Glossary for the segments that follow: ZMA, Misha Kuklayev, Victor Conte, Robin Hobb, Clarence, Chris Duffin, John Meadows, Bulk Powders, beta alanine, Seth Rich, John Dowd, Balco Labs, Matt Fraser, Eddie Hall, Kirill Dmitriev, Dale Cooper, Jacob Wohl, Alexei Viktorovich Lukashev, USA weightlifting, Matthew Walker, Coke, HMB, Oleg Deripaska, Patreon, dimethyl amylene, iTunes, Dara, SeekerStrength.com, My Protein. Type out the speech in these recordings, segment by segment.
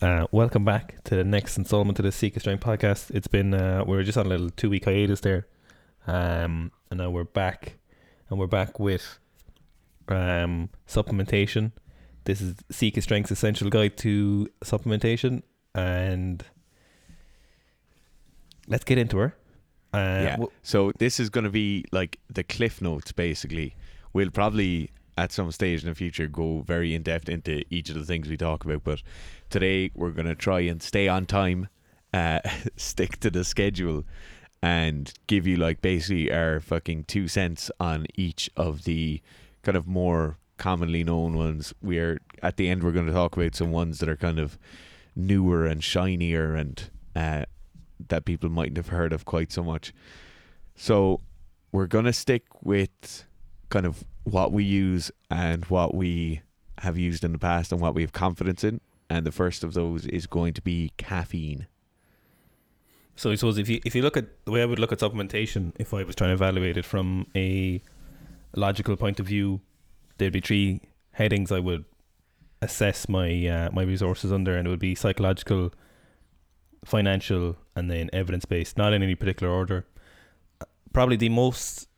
Welcome back to the next installment of the Seeker Strength Podcast. It's been we were just on a little 2-week hiatus there, and now we're back, and we're back with supplementation. This is Seeker Strength's essential guide to supplementation, and let's get into her. So this is going to be like the cliff notes, basically. We'll probably at some stage in the future go very in depth into each of the things we talk about, but today we're going to try and stay on time, stick to the schedule, and give you like basically our fucking 2 cents on each of the kind of more commonly known ones. We're at the end, we're going to talk about some ones that are kind of newer and shinier and that people mightn't have heard of quite so much. So we're going to stick with kind of what we use and what we have used in the past and what we have confidence in. And the first of those is going to be caffeine. So I suppose if you look at the way I would look at supplementation, if I was trying to evaluate it from a logical point of view, there'd be three headings I would assess my my resources under, and it would be psychological, financial, and then evidence-based, not in any particular order. Probably the most,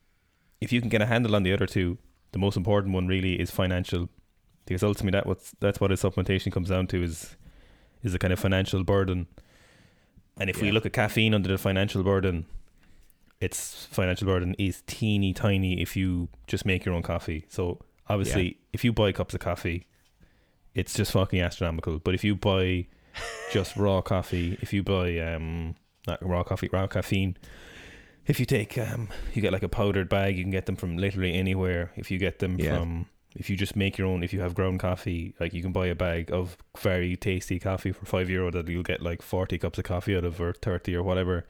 if you can get a handle on the other two, the most important one really is financial, because ultimately that's what his supplementation comes down to, is a kind of financial burden. And if we look at caffeine under the financial burden, its financial burden is teeny tiny if you just make your own coffee. So obviously if you buy cups of coffee, it's just fucking astronomical. But if you buy just raw coffee, if you buy raw caffeine, if you take you get like a powdered bag, you can get them from literally anywhere. If you get them from, if you just make your own, if you have ground coffee, like you can buy a bag of very tasty coffee for €5 that you'll get like 40 cups of coffee out of, or 30 or whatever.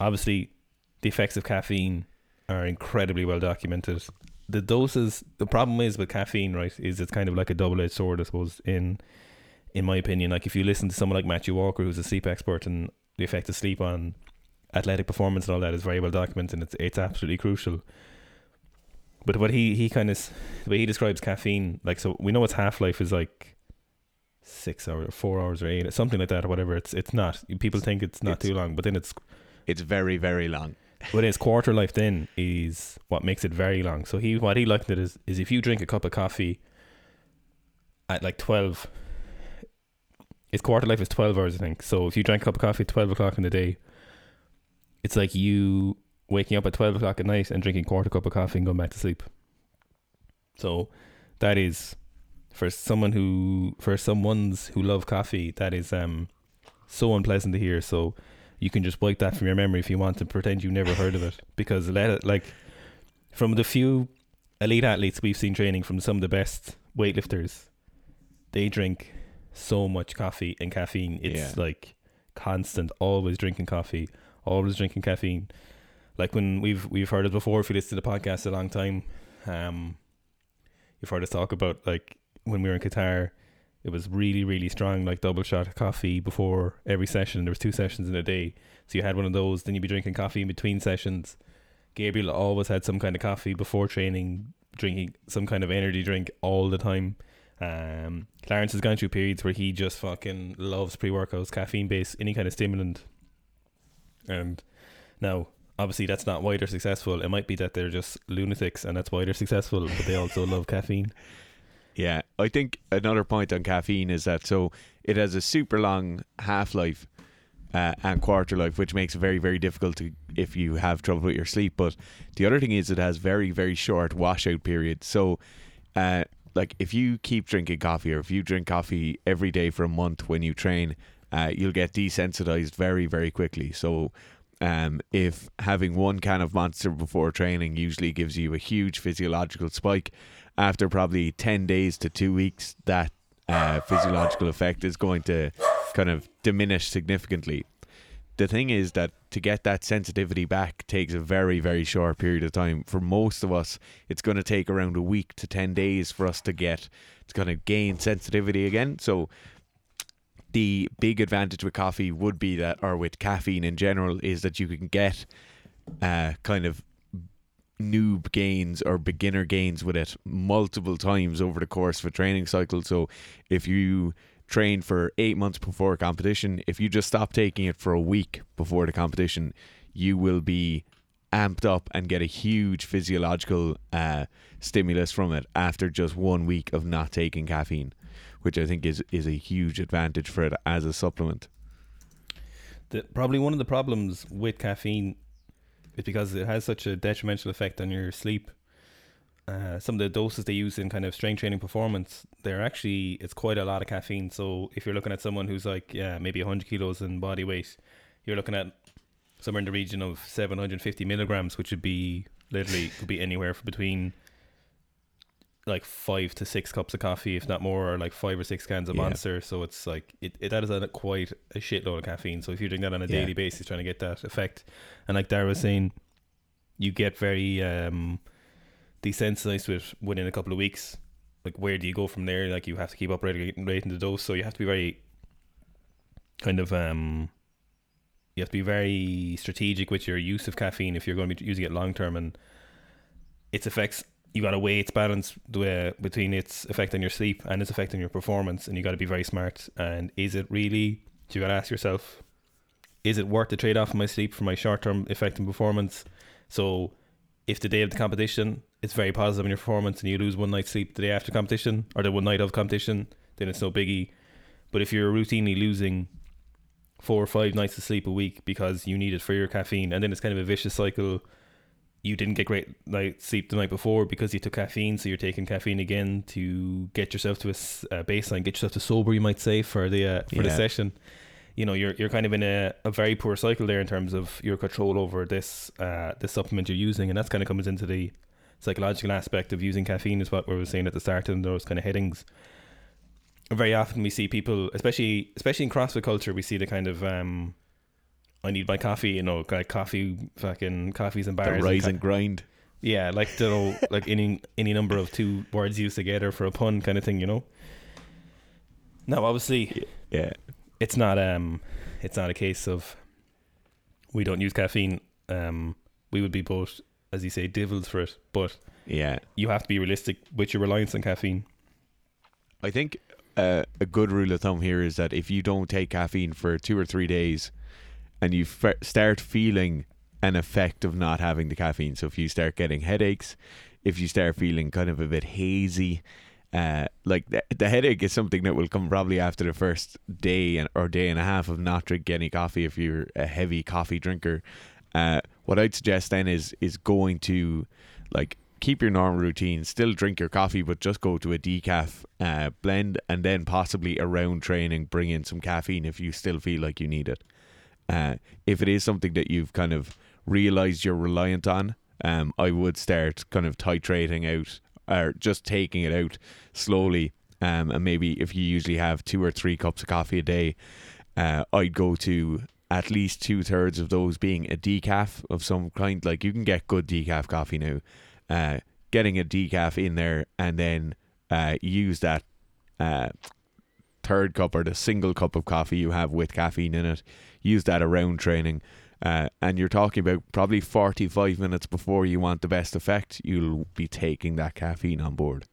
Obviously the effects of caffeine are incredibly well documented. The doses, the problem is with caffeine, right, is it's kind of like a double-edged sword, I suppose, in my opinion. Like if you listen to someone like Matthew Walker, who's a sleep expert, and the effect of sleep on athletic performance and all that is very well documented, and it's absolutely crucial. But what he kind of, the way he describes caffeine, like, so we know its half-life is like 6 hours or 4 hours or 8, something like that, or whatever. It's not, people think it's not too long, but then it's very, very long. But its quarter life then is what makes it very long. So what he liked it is if you drink a cup of coffee at like 12, its quarter life is 12 hours, I think. So if you drank a cup of coffee at 12 o'clock in the day, it's like you waking up at 12 o'clock at night and drinking quarter cup of coffee and going back to sleep. So that is, for someone who love coffee, that is so unpleasant to hear. So you can just wipe that from your memory if you want to pretend you never heard of it, because from the few elite athletes we've seen training, from some of the best weightlifters, they drink so much coffee and caffeine. It's like constant, always drinking coffee, always drinking caffeine. Like when we've heard it before, if you listen to the podcast a long time, you've heard us talk about like when we were in Qatar, it was really, really strong, like double shot of coffee before every session. There was 2 sessions in a day, so you had one of those, then you'd be drinking coffee in between sessions. Gabriel always had some kind of coffee before training, drinking some kind of energy drink all the time. Clarence has gone through periods where he just fucking loves pre-workouts, caffeine-based, any kind of stimulant. And now, obviously that's not why they're successful. It might be that they're just lunatics and that's why they're successful, but they also love caffeine. Yeah, I think another point on caffeine is that so it has a super long half-life and quarter life, which makes it very, very difficult to, if you have trouble with your sleep. But the other thing is it has very, very short washout periods. So like if you keep drinking coffee, or if you drink coffee every day for a month when you train, you'll get desensitized very, very quickly. So if having one can of Monster before training usually gives you a huge physiological spike, after probably 10 days to 2 weeks, that physiological effect is going to kind of diminish significantly. The thing is that to get that sensitivity back takes a very, very short period of time. For most of us, it's going to take around a week to 10 days for us to get, to kind of gain sensitivity again. So the big advantage with coffee would be that, or with caffeine in general, is that you can get kind of noob gains or beginner gains with it multiple times over the course of a training cycle. So if you train for 8 months before a competition, if you just stop taking it for a week before the competition, you will be amped up and get a huge physiological stimulus from it after just 1 week of not taking caffeine, which I think is a huge advantage for it as a supplement. Probably one of the problems with caffeine is because it has such a detrimental effect on your sleep. Some of the doses they use in kind of strength training performance, it's quite a lot of caffeine. So if you're looking at someone who's like, maybe 100 kilos in body weight, you're looking at somewhere in the region of 750 milligrams, which would be literally could be anywhere between like 5 to 6 cups of coffee, if not more, or like 5 or 6 cans of Monster. So it's like that is quite a shitload of caffeine. So if you're doing that on a daily basis, trying to get that effect, and like Dara was saying, you get very desensitized within a couple of weeks. Like, where do you go from there? Like, you have to keep up rating the dose, so you have to be very kind of you have to be very strategic with your use of caffeine if you're going to be using it long term, and its effects. You got to weigh its balance between its effect on your sleep and its effect on your performance, and you got to be very smart. And you got to ask yourself, is it worth the trade off of my sleep for my short term effect on performance? So if the day of the competition it's very positive in your performance and you lose one night's sleep the day after competition or the one night of competition, then it's no biggie. But if you're routinely losing 4 or 5 nights of sleep a week because you need it for your caffeine, and then it's kind of a vicious cycle. You didn't get great night sleep the night before because you took caffeine, so you're taking caffeine again to get yourself to a baseline, get yourself to sober, you might say, for the session. You know, you're kind of in a very poor cycle there in terms of your control over this supplement you're using, and that's kind of comes into the psychological aspect of using caffeine, is what we were saying at the start in those kind of headings. Very often we see people, especially in CrossFit culture, we see the kind of I need my coffee, you know, like coffees and bars. The rise and grind. Yeah, like, you know, like any number of two words used together for a pun kind of thing, you know. Now, obviously, it's not a case of we don't use caffeine. We would be both, as you say, devils for it. But yeah, you have to be realistic with your reliance on caffeine. I think a good rule of thumb here is that if you don't take caffeine for 2 or 3 days, and you start feeling an effect of not having the caffeine. So if you start getting headaches, if you start feeling kind of a bit hazy, like the headache is something that will come probably after the first day or day and a half of not drinking any coffee if you're a heavy coffee drinker. What I'd suggest then is going to, like, keep your normal routine, still drink your coffee, but just go to a decaf blend, and then possibly around training, bring in some caffeine if you still feel like you need it. If it is something that you've kind of realized you're reliant on, I would start kind of titrating out or just taking it out slowly. And maybe if you usually have 2 or 3 cups of coffee a day, I'd go to at least 2/3 of those being a decaf of some kind. Like, you can get good decaf coffee now. Getting a decaf in there, and then use that third cup or the single cup of coffee you have with caffeine in it, use that around training, and you're talking about probably 45 minutes before you want the best effect, you'll be taking that caffeine on board.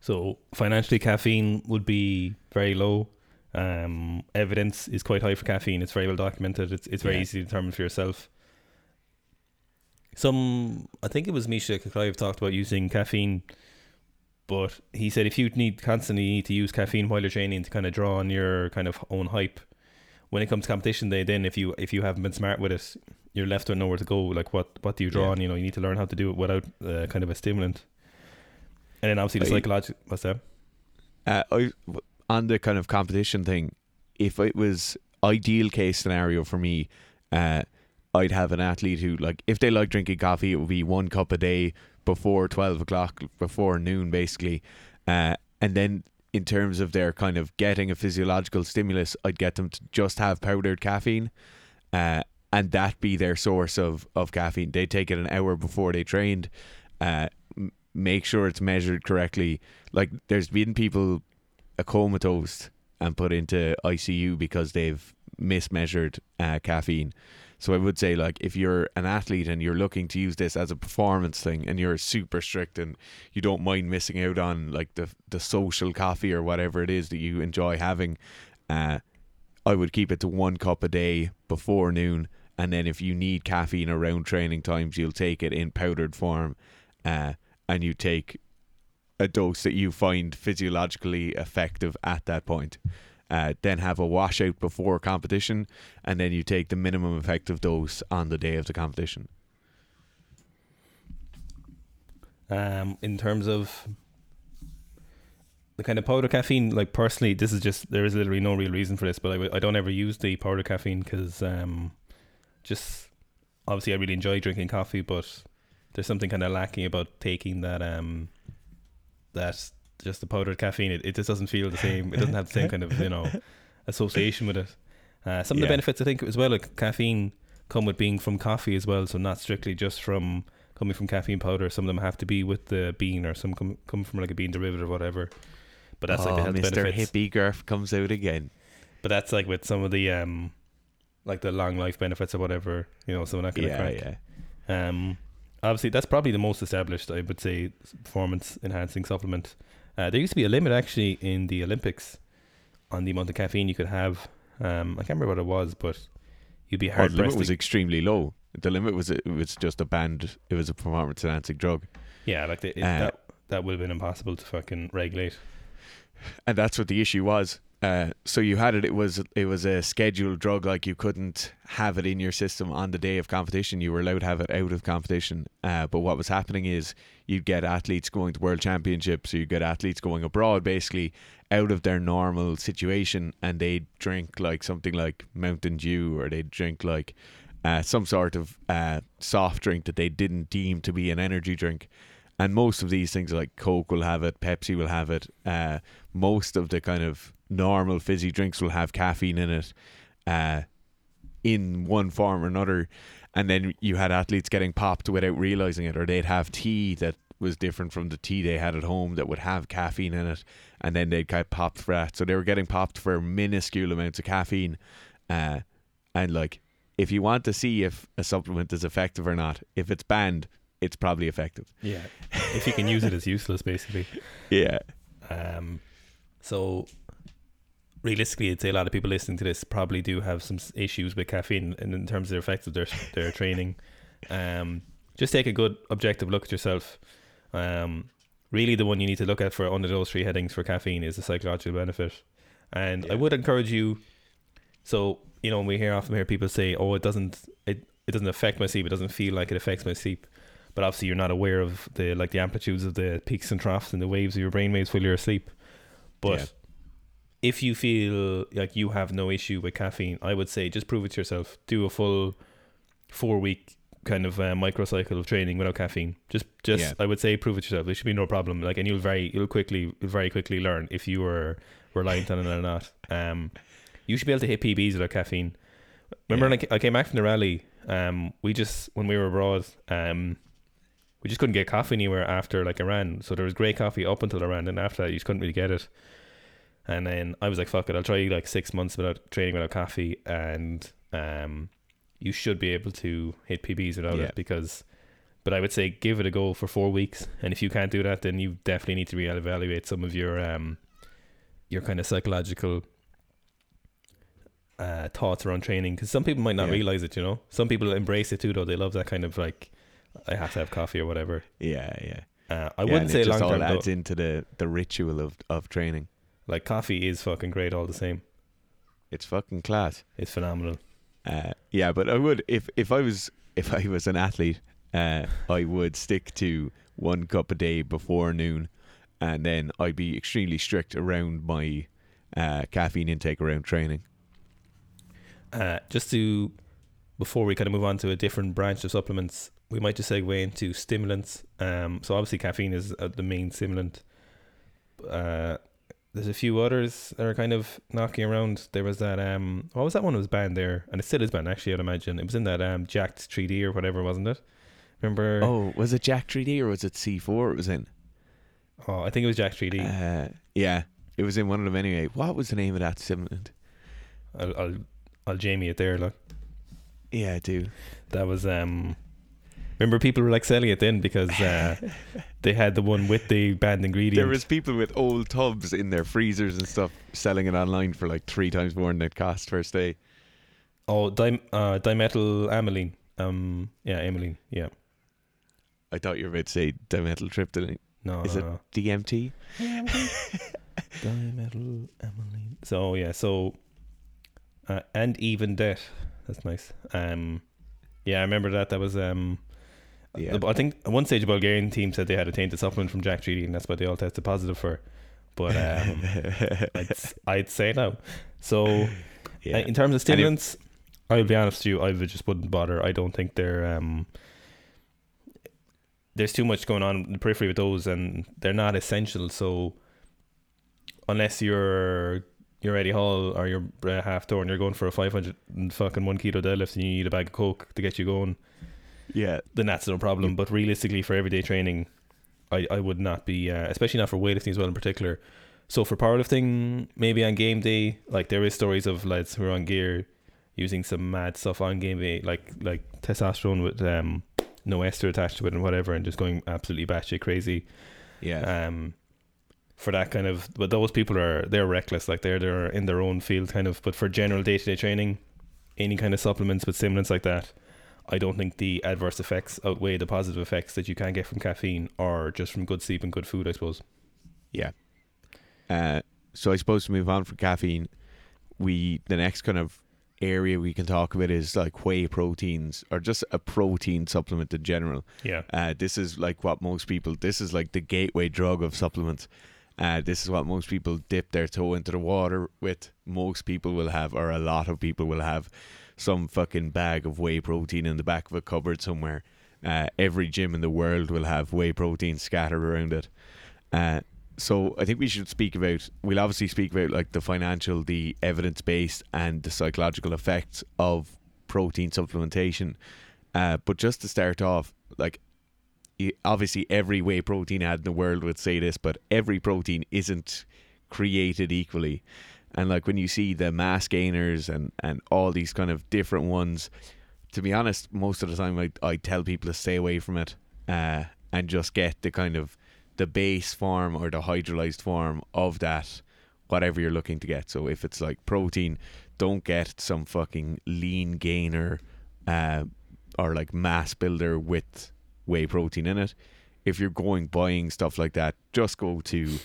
So financially, caffeine would be very low. Evidence is quite high for caffeine. It's very well documented. It's very easy to determine for yourself. I think it was Misha Kuklayev talked about using caffeine, but he said if you constantly need to use caffeine while you're training to kind of draw on your kind of own hype, when it comes to competition day, then if you haven't been smart with it, you're left with nowhere to go. Like, what do you draw on? You know, you need to learn how to do it without kind of a stimulant. And then obviously the psychological... What's that? On the kind of competition thing, if it was ideal case scenario for me, I'd have an athlete who, like, if they like drinking coffee, it would be 1 cup a day before 12 o'clock, before noon, basically. And then in terms of their kind of getting a physiological stimulus, I'd get them to just have powdered caffeine, and that be their source of caffeine. They take it an hour before they trained, make sure it's measured correctly. Like, there's been people comatose and put into ICU because they've mismeasured caffeine. So I would say, like, if you're an athlete and you're looking to use this as a performance thing and you're super strict and you don't mind missing out on, like, the social coffee or whatever it is that you enjoy having, I would keep it to 1 cup a day before noon. And then if you need caffeine around training times, you'll take it in powdered form, and you take a dose that you find physiologically effective at that point. Then have a washout before competition, and then you take the minimum effective dose on the day of the competition. In terms of the kind of powder caffeine, like, personally, this is just, there is literally no real reason for this, but I don't ever use the powder caffeine because just obviously I really enjoy drinking coffee, but there's something kind of lacking about taking that that just the powdered caffeine. It just doesn't feel the same. It doesn't have the same kind of, you know, association with it. Some of the benefits, I think, as well, like caffeine, come with being from coffee as well, so not strictly just from coming from caffeine powder. Some of them have to be with the bean, or some come from like a bean derivative or whatever. But that's like the health benefits. Hippie Gurf comes out again. But that's like with some of the like the long life benefits or whatever, you know, so we're not going to crack. Yeah. Obviously, that's probably the most established, I would say, performance-enhancing supplement. There used to be a limit, actually, in the Olympics on the amount of caffeine you could have. I can't remember what it was, but you'd be hard-pressed. The limit was extremely low. The limit was, it was just a banned, it was a performance-enhancing drug. Yeah, like that would have been impossible to fucking regulate. And that's what the issue was. So you had it was a scheduled drug, like you couldn't have it in your system on the day of competition. You were allowed to have it out of competition, but what was happening is you'd get athletes going to world championships, so you get athletes going abroad basically out of their normal situation, and they'd drink like something like Mountain Dew, or they'd drink like some sort of soft drink that they didn't deem to be an energy drink. And most of these things, like Coke will have it, Pepsi will have it, most of the kind of normal fizzy drinks will have caffeine in it, in one form or another. And then you had athletes getting popped without realizing it, or they'd have tea that was different from the tea they had at home that would have caffeine in it, and then they'd get popped for that. So they were getting popped for minuscule amounts of caffeine. And like, if you want to see if a supplement is effective or not, if it's banned, it's probably effective. Yeah, if you can use it, it's useless, basically. Yeah. So realistically, I'd say a lot of people listening to this probably do have some issues with caffeine in terms of the effects of their training. Just take a good objective look at yourself. Really, the one you need to look at for under those three headings for caffeine is the psychological benefit. And I would encourage you. So, you know, we often hear people say, "Oh, it doesn't affect my sleep. It doesn't feel like it affects my sleep." But obviously, you're not aware of the amplitudes of the peaks and troughs and the waves of your brain waves while you're asleep. But if you feel like you have no issue with caffeine, I would say just prove it to yourself. Do a full 4-week kind of microcycle of training without caffeine. Just I would say prove it to yourself. There should be no problem. Like, and you'll very quickly learn if you are reliant on it or not. You should be able to hit PBs without caffeine. Remember when I came back from the rally, when we were abroad, we just couldn't get coffee anywhere after like Iran. So there was great coffee up until Iran, and after that you just couldn't really get it. And then I was like, fuck it, I'll try like 6 months without training without coffee, and you should be able to hit PBs without it. But I would say give it a go for 4 weeks, and if you can't do that, then you definitely need to reevaluate some of your kind of psychological thoughts around training, because some people might not realize it, you know. Some people embrace it too, though. They love that kind of like, I have to have coffee or whatever. I wouldn't say long term. It just all adds into the ritual of training. Like, coffee is fucking great all the same. It's fucking class. It's phenomenal. But I would, if I was an athlete, I would stick to 1 cup a day before noon, and then I'd be extremely strict around my caffeine intake around training. Before we kind of move on to a different branch of supplements, we might just segue into stimulants. So obviously caffeine is the main stimulant. There's a few others that are kind of knocking around. There was that, what was that one that was banned there? And it still is banned, actually, I'd imagine. It was in that Jack3D or whatever, wasn't it? Remember? Oh, was it Jack3D or was it C4 it was in? Oh, I think it was Jack3D. It was in one of them anyway. What was the name of that stimulant? I'll Jamie it there, look. Yeah, I do. That was, remember people were like selling it then because they had the one with the banned ingredient. There was people with old tubs in their freezers and stuff selling it online for like 3 times more than it cost first day. Oh, dimethyl amylene. Yeah, amylene, yeah. I thought you were about to say dimethyltryptamine. No, is it DMT? Dimethyl amylene. So yeah, so and even that. That's nice. Yeah, I remember that. That was yeah. I think at one stage the Bulgarian team said they had a tainted supplement from Jack3D, and that's what they all tested positive for. But I'd say no. So yeah. In terms of stimulants, I'll be honest with you, I just wouldn't bother. I don't think they're there's too much going on in the periphery with those, and they're not essential. So unless you're Eddie Hall or you're half Thor and you're going for a 501 kilo deadlift and you need a bag of Coke to get you going, yeah, then that's no problem. But realistically, for everyday training, I would not be, especially not for weightlifting as well in particular. So for powerlifting, maybe on game day, like there is stories of lads who are on gear using some mad stuff on game day, like testosterone with no ester attached to it and whatever, and just going absolutely batshit crazy. Yeah. For that kind of, but those people they're reckless, like they're in their own field kind of. But for general day-to-day training, any kind of supplements with stimulants like that, I don't think the adverse effects outweigh the positive effects that you can get from caffeine or just from good sleep and good food, I suppose. Yeah. So I suppose to move on from caffeine, the next kind of area we can talk about is like whey proteins, or just a protein supplement in general. Yeah. This is like what most people, this is like the gateway drug of supplements. This is what most people dip their toe into the water with. Most people will have, or a lot of people will have, some fucking bag of whey protein in the back of a cupboard somewhere. Every gym in the world will have whey protein scattered around it. So I think we should we'll obviously speak about like the financial, the evidence-based and the psychological effects of protein supplementation. But just to start off, like, obviously every whey protein ad in the world would say this, but every protein isn't created equally. And like when you see the mass gainers and all these kind of different ones, to be honest, most of the time I tell people to stay away from it and just get the kind of the base form or the hydrolyzed form of that, whatever you're looking to get. So if it's like protein, don't get some fucking lean gainer or like mass builder with whey protein in it. If you're buying stuff like that, just go to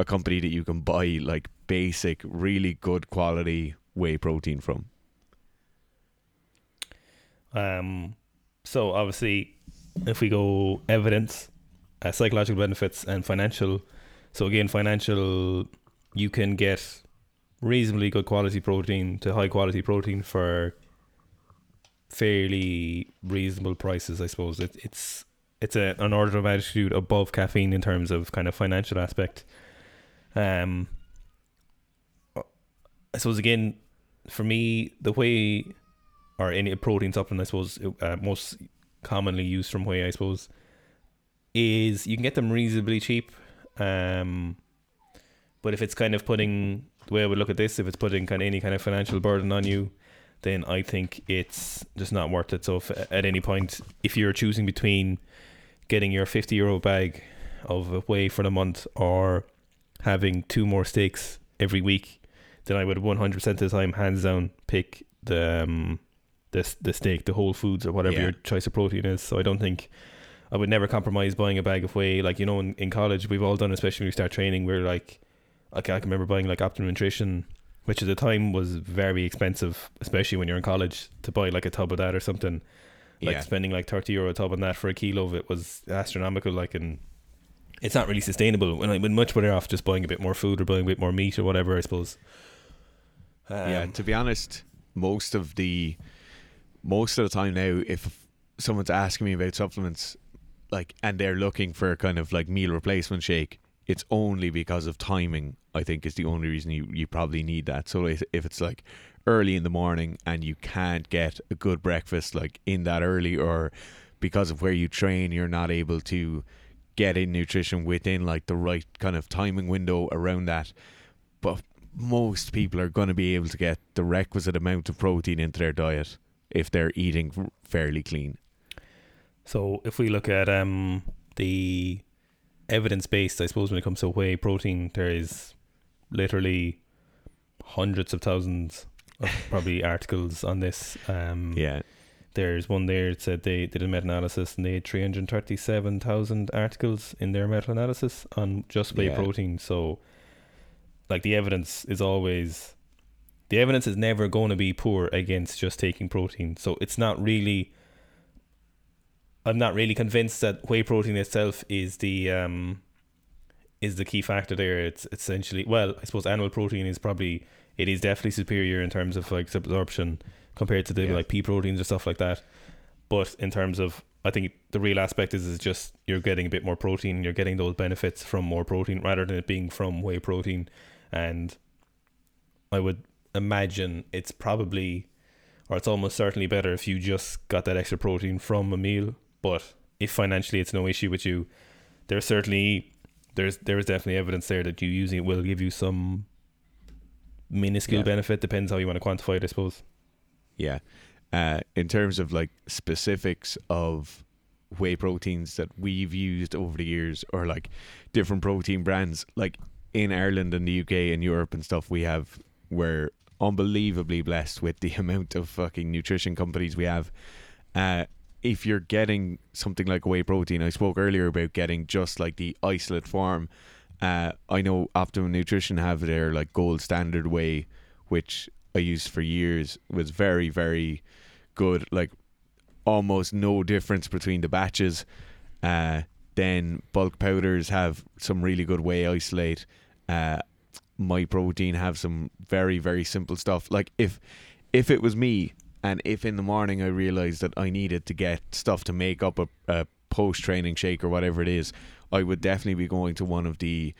a company that you can buy like basic, really good quality whey protein from. So obviously, if we go evidence, psychological benefits and financial. So again, financial, you can get reasonably good quality protein to high quality protein for fairly reasonable prices, I suppose. It's an order of magnitude above caffeine in terms of kind of financial aspect. I suppose again, for me, the whey or any protein supplement, I suppose most commonly used from whey, I suppose, is you can get them reasonably cheap. But if it's kind of putting, the way I would look at this, if it's putting kind of any kind of financial burden on you, then I think it's just not worth it. So if at any point, if you're choosing between getting your €50 bag of whey for the month or having 2 more steaks every week, then I would 100% of the time, hands down, pick the steak, the Whole Foods or whatever your choice of protein is. So I would never compromise buying a bag of whey. Like, you know, in college, we've all done, especially when we start training, we're like I can remember buying like Optimum Nutrition, which at the time was very expensive, especially when you're in college, to buy like a tub of that or something. Like spending like €30 a tub on that for a kilo of it was astronomical, like, and it's not really sustainable. And I've been much better off just buying a bit more food or buying a bit more meat or whatever, I suppose. Yeah, to be honest, most of the time now, if someone's asking me about supplements, like, and they're looking for a kind of like meal replacement shake, it's only because of timing, I think, is the only reason you probably need that. So if it's like early in the morning and you can't get a good breakfast like in that early, or because of where you train, you're not able to get in nutrition within like the right kind of timing window around that. But most people are going to be able to get the requisite amount of protein into their diet if they're eating fairly clean. So if we look at the evidence-based, I suppose, when it comes to whey protein, there is literally hundreds of thousands of probably articles on this. Yeah. There's one there that said they did a meta-analysis and they had 337,000 articles in their meta-analysis on just whey protein. So like the evidence is always... The evidence is never going to be poor against just taking protein. So it's not really... I'm not really convinced that whey protein itself is the key factor there. It's essentially... Well, I suppose animal protein is probably... It is definitely superior in terms of like absorption compared to the like pea proteins or stuff like that. But in terms of... I think the real aspect is just you're getting a bit more protein. You're getting those benefits from more protein rather than it being from whey protein. And I would... imagine it's probably, or it's almost certainly better if you just got that extra protein from a meal. But if financially it's no issue with you, there is definitely evidence there that you using it will give you some minuscule benefit. Depends how you want to quantify it, I suppose. Yeah. In terms of like specifics of whey proteins that we've used over the years, or like different protein brands, like in Ireland and the UK and Europe and stuff, we're unbelievably blessed with the amount of fucking nutrition companies we have. If you're getting something like whey protein, I spoke earlier about getting just like the isolate form. I know Optimum Nutrition have their like gold standard whey, which I used for years, was very, very good. Like almost no difference between the batches. Then Bulk Powders have some really good whey isolate. My Protein have some very, very simple stuff. Like if it was me, and if in the morning I realized that I needed to get stuff to make up a post-training shake or whatever it is, I would definitely be going to one of the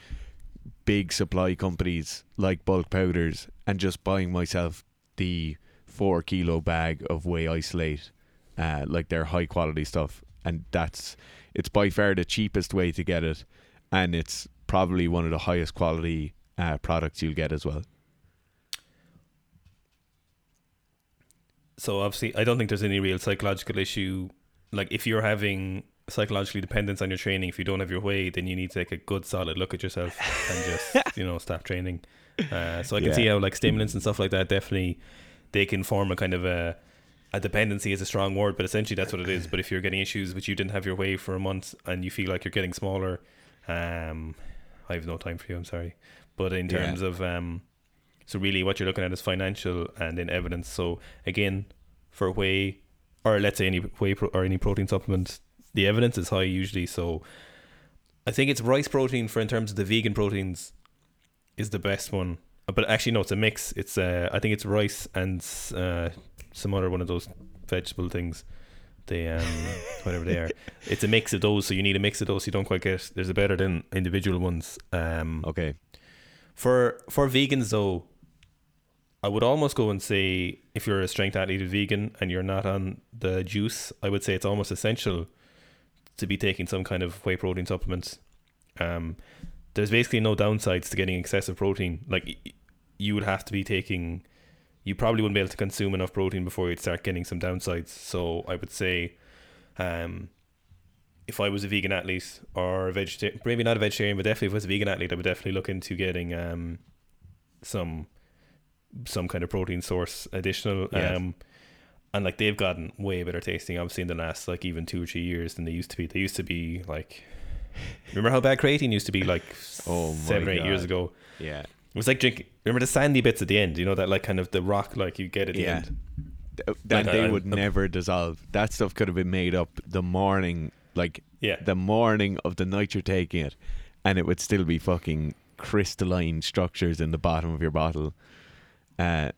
big supply companies like Bulk Powders and just buying myself the 4 kilo bag of whey isolate, like their high quality stuff. And it's by far the cheapest way to get it, and it's probably one of the highest quality products you'll get as well. So obviously I don't think there's any real psychological issue. Like if you're having psychologically dependence on your training, if you don't have your whey, then you need to take a good solid look at yourself and just stop training. So I can see how like stimulants and stuff like that, definitely they can form a kind of a dependency is a strong word, but essentially that's what it is. But if you're getting issues but you didn't have your whey for a month and you feel like you're getting smaller, I have no time for you, I'm sorry. But in terms of, so really what you're looking at is financial and then evidence. So again, for whey, or let's say any whey or any protein supplement, the evidence is high usually. So I think it's rice protein in terms of the vegan proteins is the best one. But actually, no, it's a mix. It's I think it's rice and some other one of those vegetable things. They whatever they are, it's a mix of those. So you need a mix of those. You don't quite get. There's a better than individual ones. Okay. For vegans though, I would almost go and say if you're a strength athlete, a vegan, and you're not on the juice, I would say it's almost essential to be taking some kind of whey protein supplements. There's basically no downsides to getting excessive protein. Like you would have to be taking, you probably wouldn't be able to consume enough protein before you'd start getting some downsides. So I would say, if I was a vegan athlete or a vegetarian, maybe not a vegetarian, but definitely if I was a vegan athlete, I would definitely look into getting some kind of protein source additional. Yes. And like they've gotten way better tasting, obviously, in the last like even 2 or 3 years than they used to be. They used to be like, remember how bad creatine used to be like 7 or 8 years ago? Yeah. It was like drinking, remember the sandy bits at the end, that like kind of the rock like you get at the end? That like, they would never dissolve. That stuff could have been made up the morning the morning of the night you're taking it, and it would still be fucking crystalline structures in the bottom of your bottle.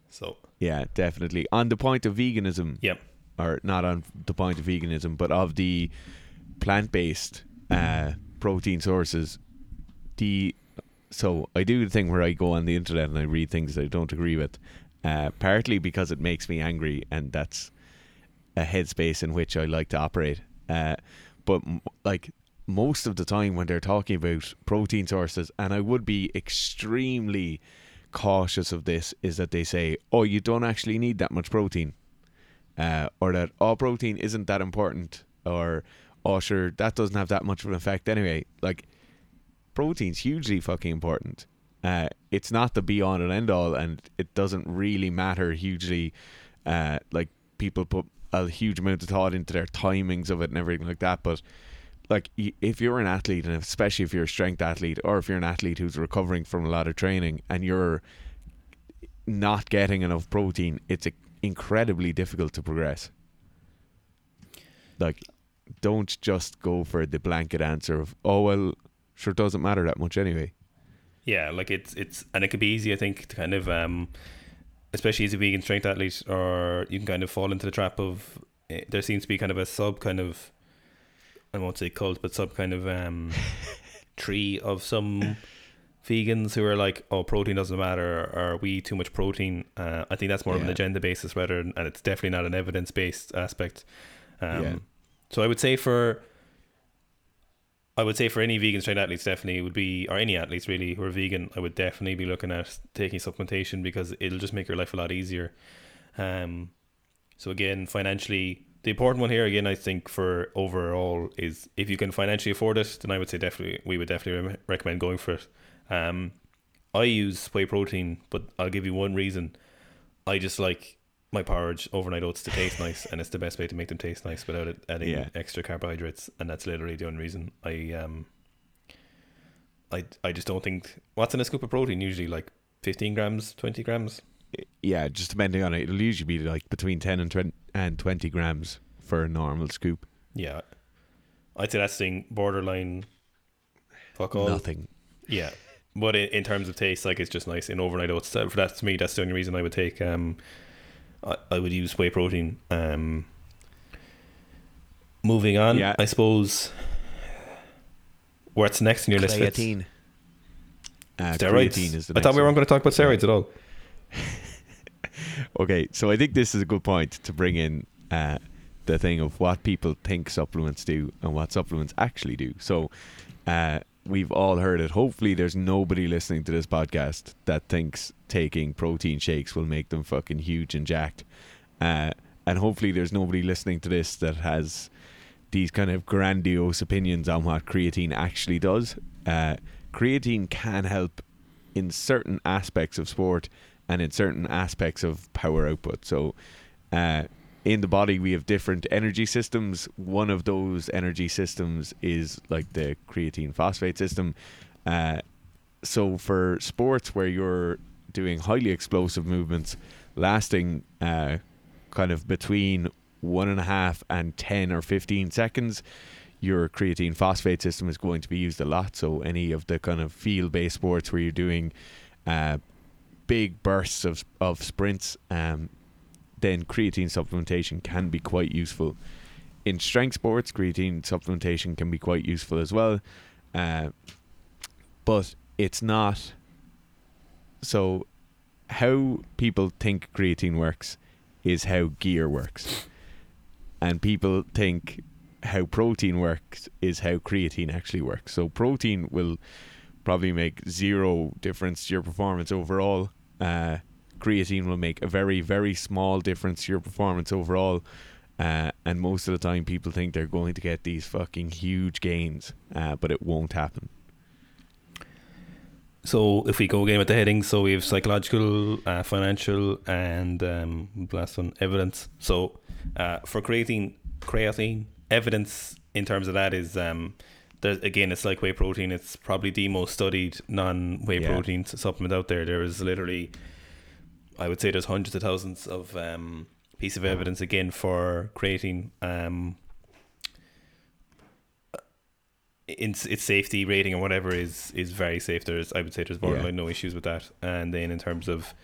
So yeah, definitely on the point of veganism. Yep. Or not on the point of veganism, but of the plant-based protein sources. So I do the thing where I go on the internet and I read things that I don't agree with, partly because it makes me angry, and that's a headspace in which I like to operate. But like most of the time when they're talking about protein sources, and I would be extremely cautious of this, is that they say, oh, you don't actually need that much protein. or that, oh, protein isn't that important, or, oh, sure, that doesn't have that much of an effect anyway. Like, protein's hugely fucking important. It's not the be all and end all, and it doesn't really matter hugely. Like, people put a huge amount of thought into their timings of it and everything like that, but like, if you're an athlete, and especially if you're a strength athlete, or if you're an athlete who's recovering from a lot of training and you're not getting enough protein, it's incredibly difficult to progress. Like, don't just go for the blanket answer of, oh, well, sure, doesn't matter that much anyway. Yeah, like, it's and it could be easy, I think, to kind of especially as a vegan strength athlete, or you can kind of fall into the trap of, there seems to be kind of a sub kind of, I won't say cult, but sub kind of tree of some vegans who are like, oh, protein doesn't matter, or we eat too much protein. I think that's more of an agenda basis rather than, and it's definitely not an evidence-based aspect. So I would say for any vegan strength athletes, definitely would be, or any athletes really who are vegan, I would definitely be looking at taking supplementation, because it'll just make your life a lot easier. So again, financially, the important one here, again, I think for overall, is if you can financially afford it, then I would say we would definitely recommend going for it. I use whey protein, but I'll give you one reason. I just like my porridge, overnight oats, to taste nice, and it's the best way to make them taste nice without it adding extra carbohydrates, and that's literally the only reason. I just don't think, what's in a scoop of protein usually, like 15 grams, 20 grams? Yeah, just depending on it, it'll usually be like between 10 and 20 grams for a normal scoop. Yeah, I'd say that's thing borderline fuck all. Nothing. Yeah, but in terms of taste, like, it's just nice in overnight oats. For that, to me, that's the only reason I would take I would use whey protein. Moving on, I suppose, what's next in your list? Steroids. I thought we weren't going to talk about steroids at all. Okay, so I think this is a good point to bring in the thing of what people think supplements do and what supplements actually do. So we've all heard it. Hopefully there's nobody listening to this podcast that thinks taking protein shakes will make them fucking huge and jacked. And hopefully there's nobody listening to this that has these kind of grandiose opinions on what creatine actually does. Creatine can help in certain aspects of sport and in certain aspects of power output. So in the body, we have different energy systems. One of those energy systems is like the creatine phosphate system. So for sports where you're doing highly explosive movements lasting kind of between 1.5 and 10 or 15 seconds, your creatine phosphate system is going to be used a lot. So any of the kind of field-based sports where you're doing big bursts of sprints, then creatine supplementation can be quite useful. In strength sports, creatine supplementation can be quite useful as well. But it's not... So how people think creatine works is how gear works. And people think how protein works is how creatine actually works. So protein will probably make zero difference to your performance overall. Creatine will make a very, very small difference to your performance overall. And most of the time people think they're going to get these fucking huge gains, but it won't happen. So if we go again with the headings, so we have psychological, financial, and last one, evidence. So for creatine, evidence in terms of that is, there's, again, it's like whey protein. It's probably the most studied non-whey protein supplement out there. There is literally, I would say there's hundreds of thousands of piece of evidence, again, for creatine. Its safety rating or whatever is very safe. I would say there's borderline no issues with that. And then in terms of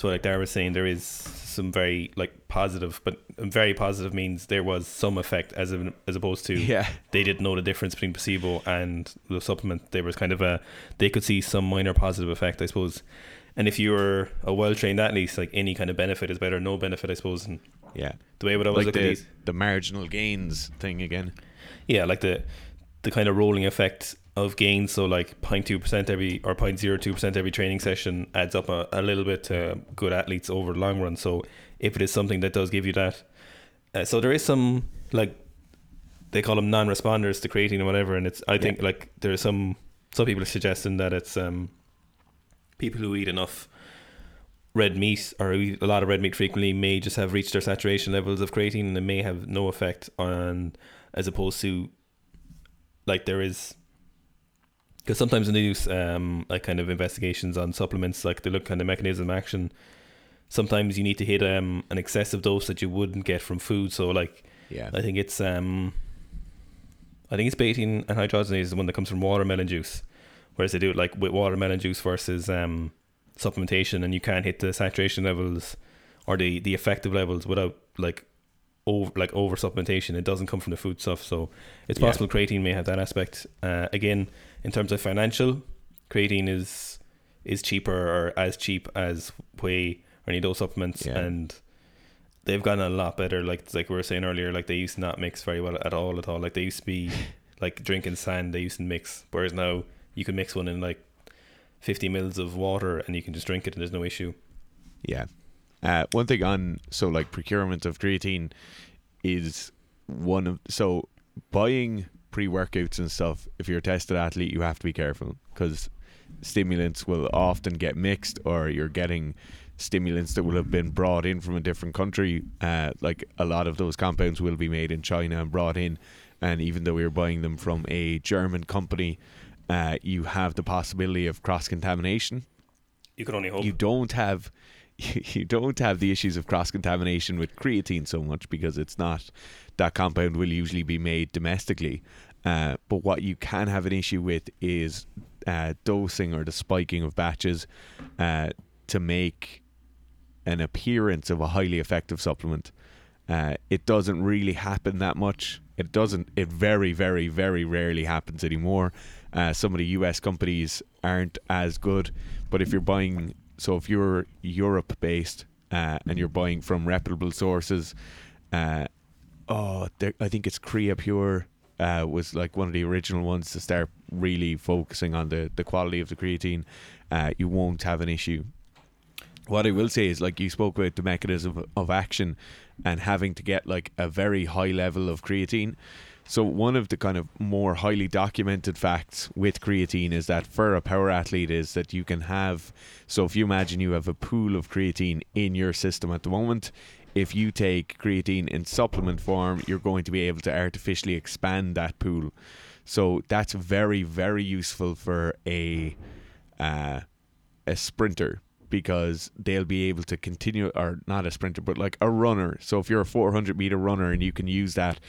so like Dara was saying, there is some very like positive, but very positive means there was some effect as opposed to they didn't know the difference between placebo and the supplement. There was kind of they could see some minor positive effect, I suppose. And if you're a well-trained athlete, like any kind of benefit is better than no benefit, I suppose. And the way what I was looking at the marginal gains thing again. Yeah, like the kind of rolling effect of gains. So like 0.2% every or 0.02% every training session adds up a little bit to good athletes over the long run. So if it is something that does give you that. So there is some, like, they call them non-responders to creatine and whatever, and it's, I think, like, there are some people are suggesting that it's people who eat enough red meat or eat a lot of red meat frequently may just have reached their saturation levels of creatine, and it may have no effect on, as opposed to, like, there is, because sometimes when they do like kind of investigations on supplements, like they look kind of mechanism of action, sometimes you need to hit an excessive dose that you wouldn't get from food. So like, yeah, I think it's betaine anhydrogenase is the one that comes from watermelon juice, whereas they do it like with watermelon juice versus supplementation, and you can't hit the saturation levels or the effective levels without over supplementation. It doesn't come from the food stuff, so it's possible creatine may have that aspect. Again, in terms of financial, creatine is cheaper or as cheap as whey or any of those supplements, and they've gotten a lot better. Like we were saying earlier, like they used to not mix very well at all. Like they used to be like drinking sand, they used to mix, whereas now you can mix one in like 50 mils of water and you can just drink it and there's no issue. One thing on, so like procurement of creatine is one of, so buying pre-workouts and stuff, if you're a tested athlete, you have to be careful because stimulants will often get mixed, or you're getting stimulants that will have been brought in from a different country. Like a lot of those compounds will be made in China and brought in, and even though we're buying them from a German company, you have the possibility of cross-contamination. You can only hope. You don't have the issues of cross-contamination with creatine so much because it's not, that compound will usually be made domestically. But what you can have an issue with is dosing or the spiking of batches to make an appearance of a highly effective supplement. It doesn't really happen that much. It very, very, very rarely happens anymore. Some of the US companies aren't as good, but if you're buying, so if you're Europe-based and you're buying from reputable sources, I think it's CreaPure was like one of the original ones to start really focusing on the quality of the creatine. You won't have an issue. What I will say is, like, you spoke about the mechanism of action and having to get like a very high level of creatine. So one of the kind of more highly documented facts with creatine is that for a power athlete is that you can have, so if you imagine you have a pool of creatine in your system at the moment, if you take creatine in supplement form, you're going to be able to artificially expand that pool. So that's very, very useful for a sprinter, because they'll be able to continue, or not a sprinter, but like a runner. So if you're a 400 meter runner and you can use that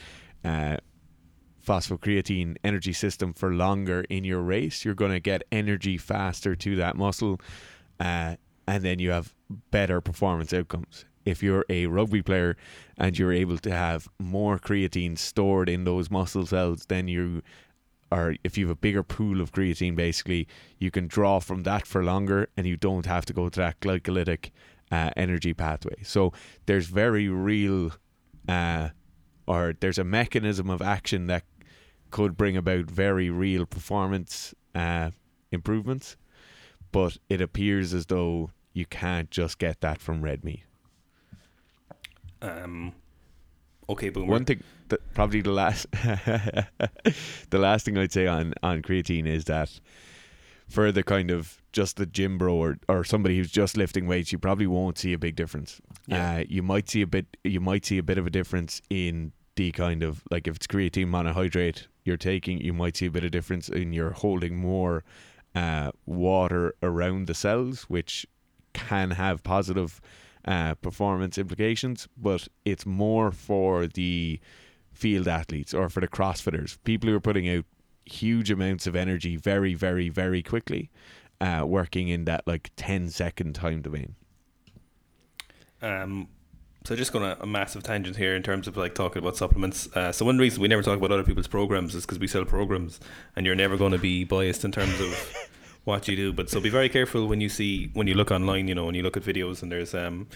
phosphocreatine energy system for longer in your race, you're going to get energy faster to that muscle, and then you have better performance outcomes. If you're a rugby player and you're able to have more creatine stored in those muscle cells, then you are, if you have a bigger pool of creatine, basically you can draw from that for longer and you don't have to go to that glycolytic energy pathway. So there's very real or there's a mechanism of action that could bring about very real performance improvements, but it appears as though you can't just get that from red meat. Okay, but one thing, that probably the last, the last thing I'd say on creatine is that for the kind of just the gym bro or somebody who's just lifting weights, you probably won't see a big difference. Yeah. You might see a bit of a difference in the kind of, like, if it's creatine monohydrate you're taking, you might see a bit of difference in you're holding more water around the cells, which can have positive performance implications, but it's more for the field athletes or for the CrossFitters, people who are putting out huge amounts of energy very, very, very quickly, working in that like 10-second time domain. So just going on a massive tangent here in terms of like talking about supplements. So one reason we never talk about other people's programs is because we sell programs, and you're never going to be biased in terms of what you do. But so be very careful when you look online, you know, when you look at videos, and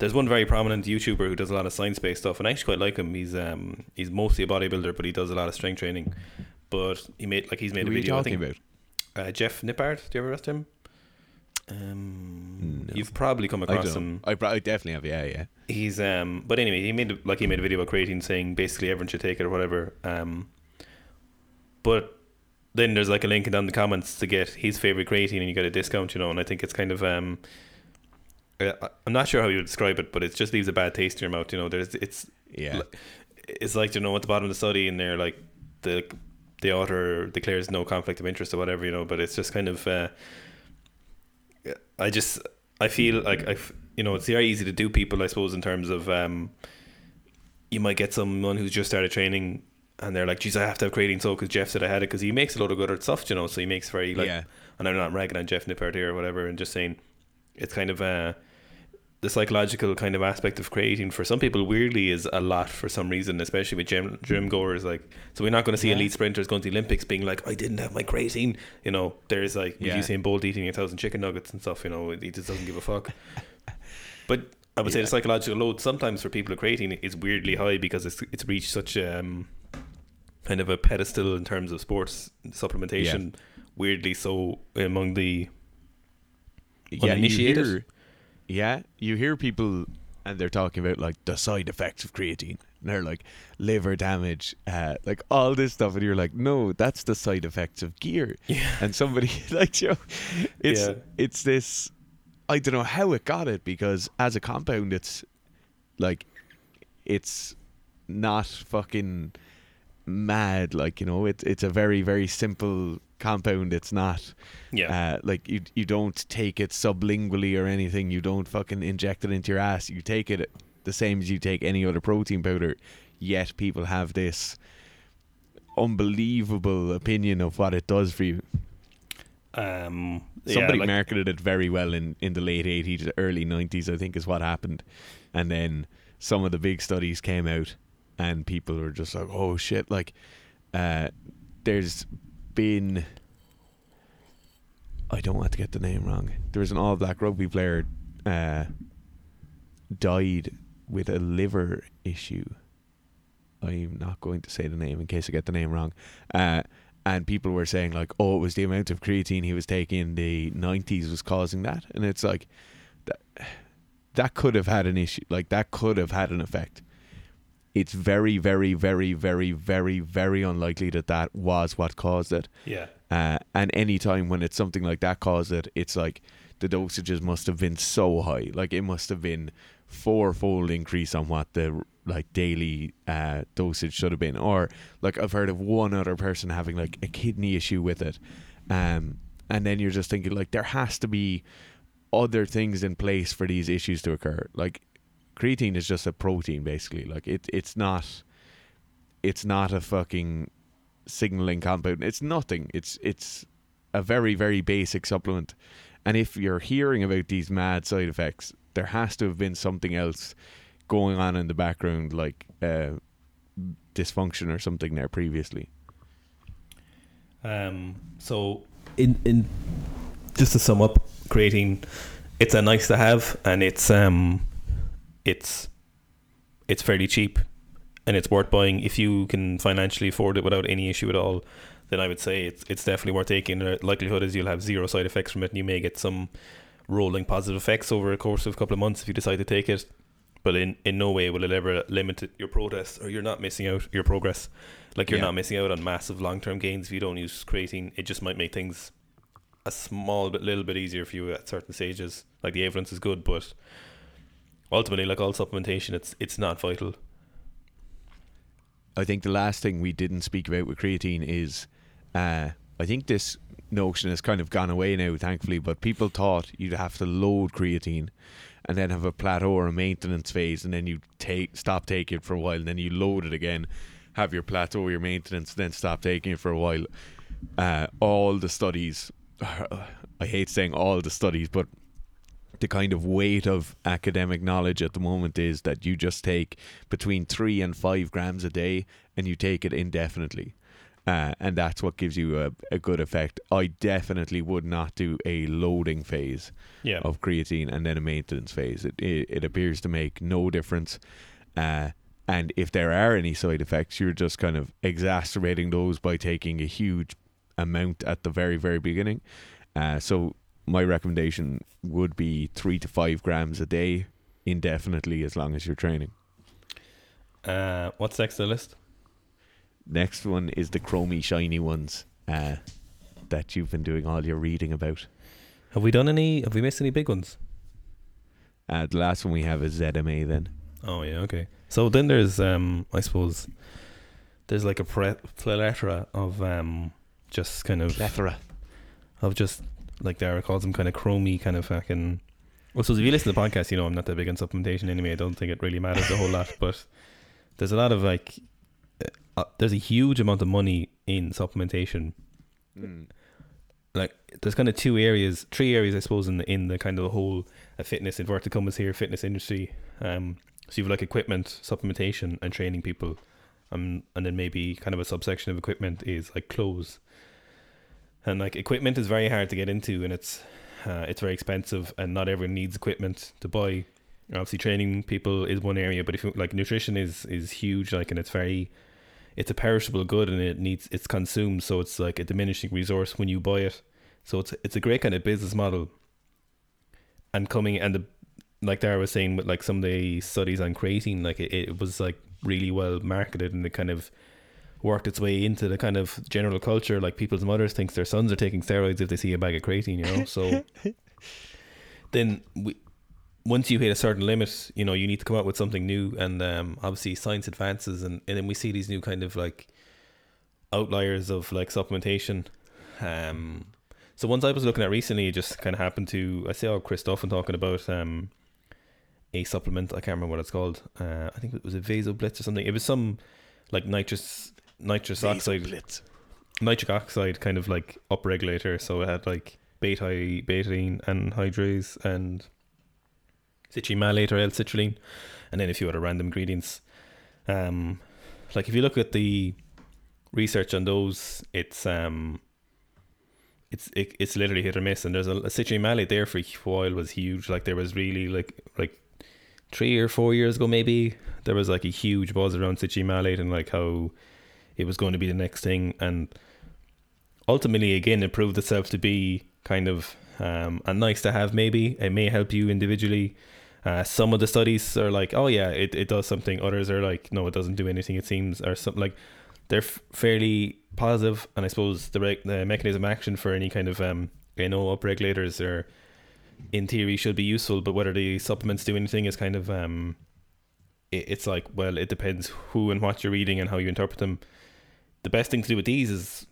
there's one very prominent YouTuber who does a lot of science-based stuff, and I actually quite like him. He's mostly a bodybuilder, but he does a lot of strength training. But he's made a video. Who are you talking about? Jeff Nippard. Do you ever ask him? No. You've probably come across him. I definitely have. Yeah. He's but anyway, he made a video about creatine, saying basically everyone should take it or whatever. But then there's like a link down in the comments to get his favorite creatine, and you get a discount, you know. And I think it's kind of I'm not sure how you would describe it, but it just leaves a bad taste in your mouth, you know. It's like, you know, at the bottom of the study, and they're like the author declares no conflict of interest or whatever, you know. But it's just kind of I feel like you know, it's very easy to do people, I suppose, in terms of you might get someone who's just started training and they're like, geez, I have to have creatine, so because Jeff said I had it, because he makes a lot of good stuff, you know. So he makes very and I'm not ragging on Jeff Nippard here or whatever, and just saying it's kind of the psychological kind of aspect of creatine for some people weirdly is a lot for some reason, especially with gym goers. Like, so we're not going to see elite sprinters going to the Olympics being like, I didn't have my creatine, you know. There's like Usain Bolt eating 1,000 chicken nuggets and stuff, you know. He just doesn't give a fuck. But I would say the psychological load sometimes for people with creatine is weirdly high, because it's reached such kind of a pedestal in terms of sports supplementation, weirdly so among the uninitiated. You hear people and they're talking about like the side effects of creatine, and they're like liver damage, like all this stuff, and you're like, no, that's the side effects of gear. And somebody like, you know, it's this, I don't know how it got it, because as a compound it's like, it's not fucking mad, like, you know, it's a very, very simple compound. It's not like you don't take it sublingually or anything. You don't fucking inject it into your ass. You take it the same as you take any other protein powder, yet people have this unbelievable opinion of what it does for you. Somebody marketed it very well in the late 80s, early 90s, I think is what happened, and then some of the big studies came out and people were just like, oh shit, like there's been, I don't want to get the name wrong, there was an all black rugby player died with a liver issue. I'm not going to say the name in case I get the name wrong, and people were saying like, oh, it was the amount of creatine he was taking in the 90s was causing that. And it's like that could have had an issue, like that could have had an effect. It's very, very, very, very, very, very unlikely that that was what caused it. Yeah. And any time when it's something like that caused it, it's like the dosages must have been so high. Like it must have been 4-fold increase on what the like daily dosage should have been. Or like I've heard of one other person having like a kidney issue with it. And then you're just thinking like there has to be other things in place for these issues to occur. Like, creatine is just a protein, basically. Like it's not a fucking signaling compound. It's nothing. It's a very, very basic supplement. And if you're hearing about these mad side effects, there has to have been something else going on in the background, like dysfunction or something there previously. So in just to sum up, creatine, it's a nice to have, and it's fairly cheap, and it's worth buying if you can financially afford it without any issue at all. Then I would say it's definitely worth taking. The likelihood is you'll have zero side effects from it, and you may get some rolling positive effects over a course of a couple of months if you decide to take it, but in no way will it ever limit your progress, or you're not missing out your progress. Like you're not missing out on massive long-term gains if you don't use creatine. It just might make things a little bit easier for you at certain stages. Like the evidence is good, but ultimately, like all supplementation, it's not vital. I think the last thing we didn't speak about with creatine is, I think this notion has kind of gone away now, thankfully, but people thought you'd have to load creatine and then have a plateau or a maintenance phase, and then you stop taking it for a while, and then you load it again, have your plateau, your maintenance, then stop taking it for a while. All the studies, I hate saying all the studies, but the kind of weight of academic knowledge at the moment is that you just take between 3 and 5 grams a day, and you take it indefinitely, and that's what gives you a good effect. I definitely would not do a loading phase of creatine and then a maintenance phase. It appears to make no difference, and if there are any side effects, you're just kind of exacerbating those by taking a huge amount at the very, very beginning. So my recommendation would be 3 to 5 grams a day indefinitely, as long as you're training. What's next on the list? Next one is the chromey shiny ones that you've been doing all your reading about. Have we missed any big ones? The last one we have is ZMA then. Oh yeah, okay. So then there's I suppose there's like a plethora of just kind of plethora of just, like Dara calls them, kind of chromey kind of fucking... Well, so if you listen to the podcast, you know I'm not that big on supplementation anyway. I don't think it really matters a whole lot, but there's a lot of like there's a huge amount of money in supplementation. Like there's kind of three areas I suppose in the kind of whole fitness, inverted commas here, fitness industry. So you've like equipment, supplementation and training people, and then maybe kind of a subsection of equipment is like clothes. And like equipment is very hard to get into, and it's very expensive, and not everyone needs equipment to buy. Obviously training people is one area, but if you, like, nutrition is huge, like, and it's a perishable good, and it's consumed, so it's like a diminishing resource when you buy it. So it's a great kind of business model. And like Dara was saying, with like some of the studies on creatine, like it was like really well marketed, and it kind of worked its way into the kind of general culture. Like people's mothers think their sons are taking steroids if they see a bag of creatine, you know. So then once you hit a certain limit, you know, you need to come up with something new. And obviously science advances, and then we see these new kind of like outliers of like supplementation. So ones I was looking at recently, it just kind of happened to, I saw Chris Duffin talking about a supplement. I can't remember what it's called. I think it was a vasoblitz or something. It was some like nitrous oxide, nitric oxide kind of like upregulator. So it had like betaine anhydrase and citrullinate or L-citrulline, and then a few other random ingredients. Like if you look at the research on those, It's literally hit or miss, and there's a citrullinate there for a while was huge. Like there was really like 3 or 4 years ago maybe, there was like a huge buzz around citrullinate and like how it was going to be the next thing. And ultimately again, it proved itself to be kind of a nice to have. Maybe it may help you individually. Some of the studies are like, oh yeah, it does something. Others are like, no, it doesn't do anything, it seems, or something. Like they're fairly positive, and I suppose the mechanism of action for any kind of upregulators are in theory should be useful, but whether the supplements do anything is kind of it's like, well, it depends who and what you're reading and how you interpret them. The best thing to do with these is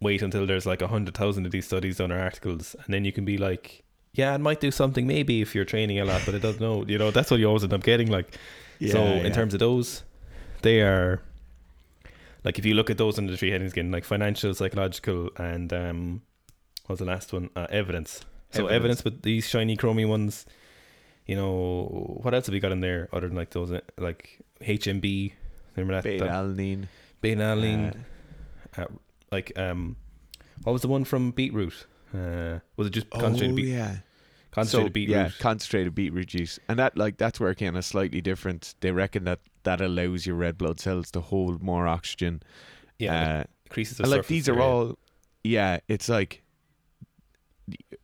wait until there's like 100,000 of these studies done or articles, and then you can be like, yeah, it might do something maybe if you're training a lot, but it doesn't know, you know. That's what you always end up getting, like. Yeah, so yeah. In terms of those, they are like, if you look at those under the three headings again, like financial, psychological, and what was the last one? Evidence. So evidence with these shiny chromey ones, you know. What else have we got in there other than like those, like HMB, remember that? Beta alanine. What was the one from beetroot? Was it just concentrated beetroot? Yeah. Concentrated beetroot juice. And that, like, that's where again it's slightly different. They reckon that allows your red blood cells to hold more oxygen. Yeah, increases. And like these area. Are all, yeah. It's like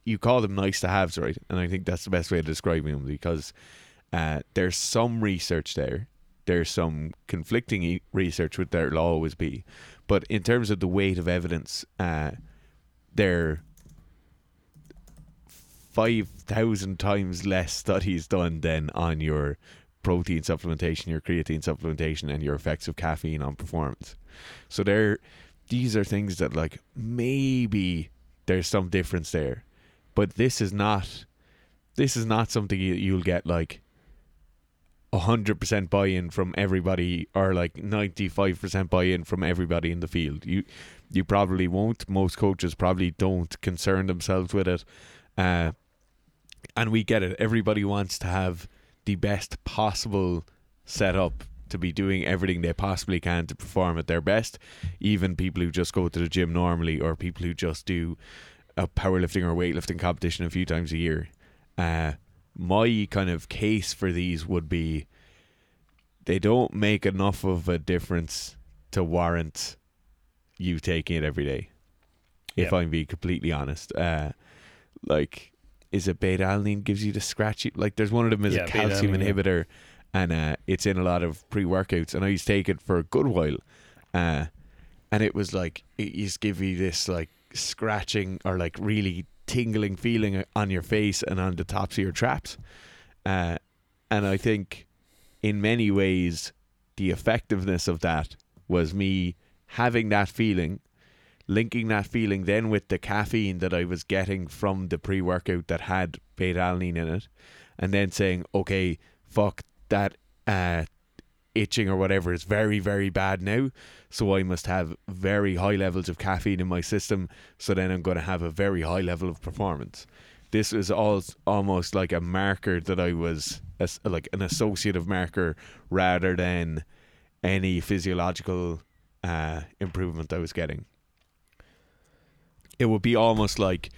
you call them nice to haves, right? And I think that's the best way of describing them, because there's some research there. There's some conflicting research, which there'll always be. But in terms of the weight of evidence, they're 5,000 times less studies done than on your protein supplementation, your creatine supplementation, and your effects of caffeine on performance. So these are things that, like, maybe there's some difference there, but this is not something you'll get like 100% buy-in from everybody, or like 95% buy-in from everybody in the field. You probably won't. Most coaches probably don't concern themselves with it. And we get it. Everybody wants to have the best possible setup to be doing everything they possibly can to perform at their best. Even people who just go to the gym normally, or people who just do a powerlifting or weightlifting competition a few times a year. My kind of case for these would be they don't make enough of a difference to warrant you taking it every day, if I'm being completely honest. like, is it beta alanine gives you the scratchy? Like, there's one of them is a calcium inhibitor, and it's in a lot of pre-workouts. And I used to take it for a good while, and it was like it used to give you this like scratching or like really tingling feeling on your face and on the tops of your traps. And I think in many ways the effectiveness of that was me having that feeling, linking that feeling then with the caffeine that I was getting from the pre-workout that had beta-alanine in it, and then saying, okay, fuck, that itching or whatever is very, very bad now, so I must have very high levels of caffeine in my system, so then I'm going to have a very high level of performance. This was all almost like a marker that I was, like an associative marker rather than any physiological improvement I was getting. It would be almost like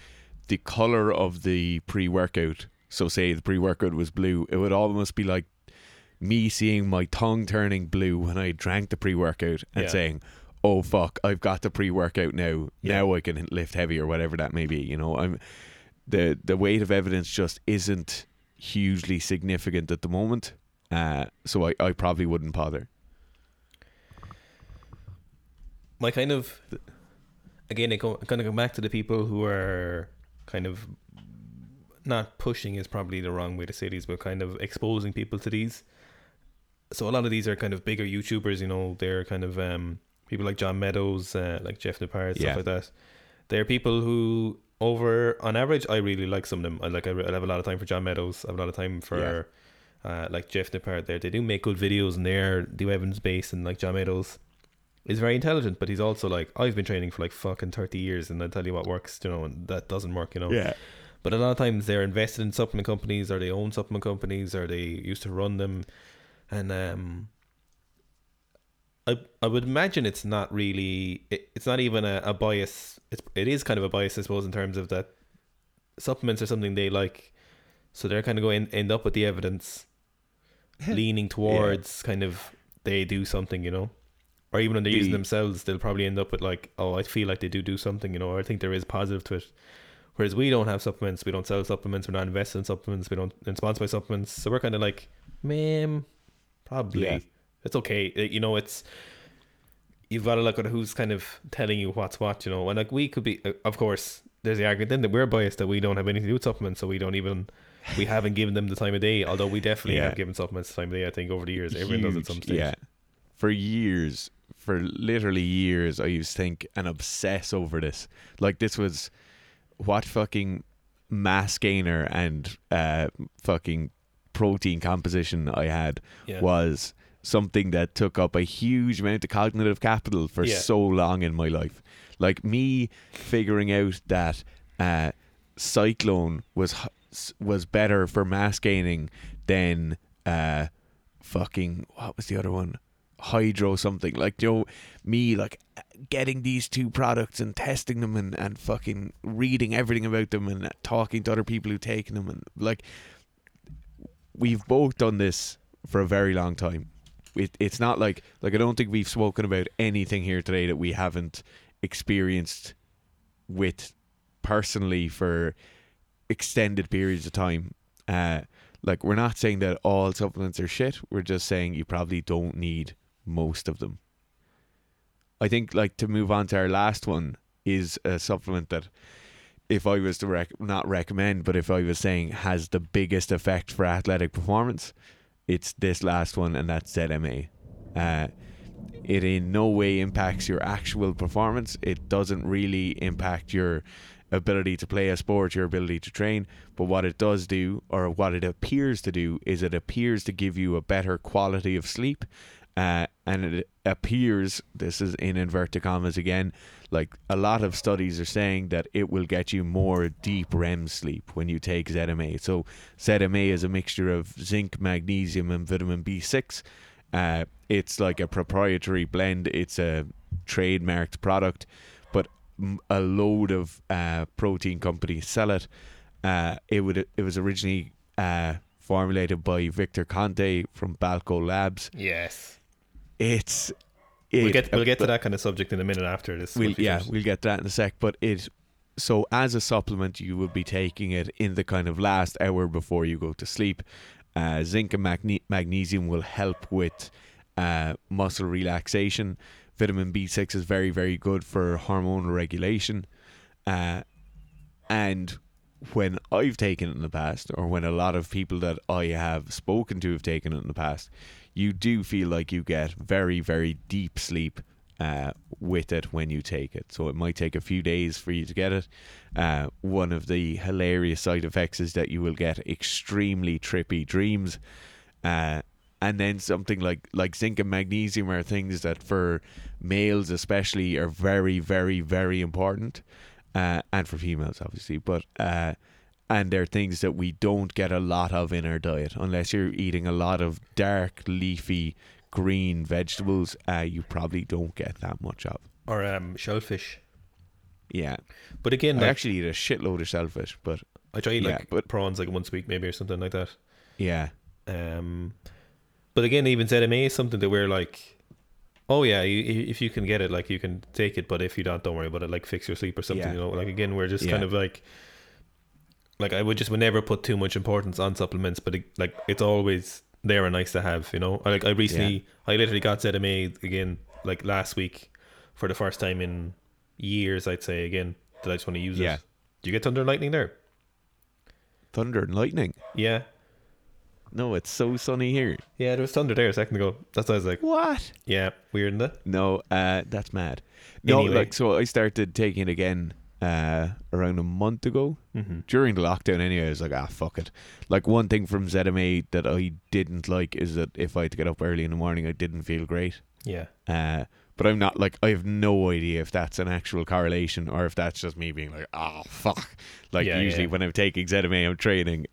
the color of the pre-workout. So say the pre-workout was blue, it would almost be like me seeing my tongue turning blue when I drank the pre-workout and saying, oh fuck, I've got the pre-workout now. Yeah. Now I can lift heavy or whatever that may be. You know, the weight of evidence just isn't hugely significant at the moment. So I probably wouldn't bother. My kind of... Again, I'm going to go back to the people who are kind of not pushing is probably the wrong way to say these, but kind of exposing people to these. So a lot of these are kind of bigger YouTubers, you know, they're kind of people like John Meadows, like Jeff Nippard, stuff like that. They're people who over, on average, I really like some of them. I have a lot of time for John Meadows. I have a lot of time for like Jeff Nippard there. They do make good videos and they're do evidence-based, and like John Meadows is very intelligent, but he's also like, I've been training for like fucking 30 years and I tell you what works, you know, and that doesn't work, you know. Yeah. But a lot of times they're invested in supplement companies, or they own supplement companies, or they used to run them. And I would imagine it's not really, it's not even a bias. It is kind of a bias, I suppose, in terms of that supplements are something they like. So they're kind of going to end up with the evidence leaning towards kind of they do something, you know. Or even when they're using themselves, they'll probably end up with like, oh, I feel like they do something, you know, or I think there is positive to it. Whereas we don't have supplements, we don't sell supplements, we're not invested in supplements, we don't sponsor by supplements. So we're kind of like, man, probably. Yeah. It's okay. You know, it's, you've got to look at who's kind of telling you what's what, you know. And like we could be, of course, there's the argument then that we're biased, that we don't have anything to do with supplements, so we don't even, we haven't given them the time of day, although we definitely have given supplements the time of day, I think, over the years. Everyone does at some stage. Yeah. For years, for literally years, I used to think and obsess over this. Like, this was what fucking mass gainer and fucking protein composition I had was something that took up a huge amount of cognitive capital for so long in my life. Like, me figuring out that cyclone was better for mass gaining than fucking, what was the other one? Hydro something. Like, you know, me like getting these two products and testing them and fucking reading everything about them and talking to other people who take them, and like, we've both done this for a very long time. It's not like I don't think we've spoken about anything here today that we haven't experienced with personally for extended periods of time. Like, we're not saying that all supplements are shit, we're just saying you probably don't need most of them. I think, like, to move on to our last one is a supplement that if I was to not recommend, but if I was saying has the biggest effect for athletic performance, it's this last one, and that's ZMA. It in no way impacts your actual performance. It doesn't really impact your ability to play a sport, your ability to train, but what it does do, or what it appears to do, is it appears to give you a better quality of sleep, and it appears, this is in inverted commas again, like a lot of studies are saying that it will get you more deep REM sleep when you take ZMA. So ZMA is a mixture of zinc, magnesium and vitamin B6. It's like a proprietary blend, it's a trademarked product, a load of protein companies sell it. It was originally formulated by Victor Conte from Balco Labs. Yes. We'll get to that kind of subject in a minute after this. We'll get to that in a sec, but it So as a supplement, you will be taking it in the kind of last hour before you go to sleep. Zinc and magnesium will help with muscle relaxation. Vitamin B6 is very, very good for hormonal regulation. And when I've taken it in the past, or when a lot of people that I have spoken to have taken it in the past, you do feel like you get very, very deep sleep with it when you take it. So it might take a few days for you to get it. One of the hilarious side effects is that you will get extremely trippy dreams. And then something like zinc and magnesium are things that for males especially are very, very, very important. And for females, obviously. But and they're things that we don't get a lot of in our diet. Unless you're eating a lot of dark, leafy, green vegetables, you probably don't get that much of. Or shellfish. Yeah. But again, I actually eat a shitload of shellfish. But I try to eat prawns like once a week maybe or something like that. Yeah. But again, even ZMA is something that we're like... Oh yeah, if you can get it, like you can take it, but if you don't worry about it, like fix your sleep or something, you know, like again, we're just kind of like I would never put too much importance on supplements, but it's always there and nice to have, you know. Like I recently, I literally got ZMA again, like last week for the first time in years, I'd say again, that I just want to use it. Do you get thunder and lightning there? Thunder and lightning? Yeah. No, it's so sunny here. Yeah, there was thunder there a second ago. That's why I was like, what? Yeah, weird, isn't it? No, that's mad. No, anyway. So I started taking it again around a month ago. Mm-hmm. During the lockdown anyway, I was like, fuck it. Like one thing from ZMA that I didn't like is that if I had to get up early in the morning, I didn't feel great. Yeah. But I'm not like, I have no idea if that's an actual correlation or if that's just me being like, fuck. Like when I'm taking ZMA, I'm training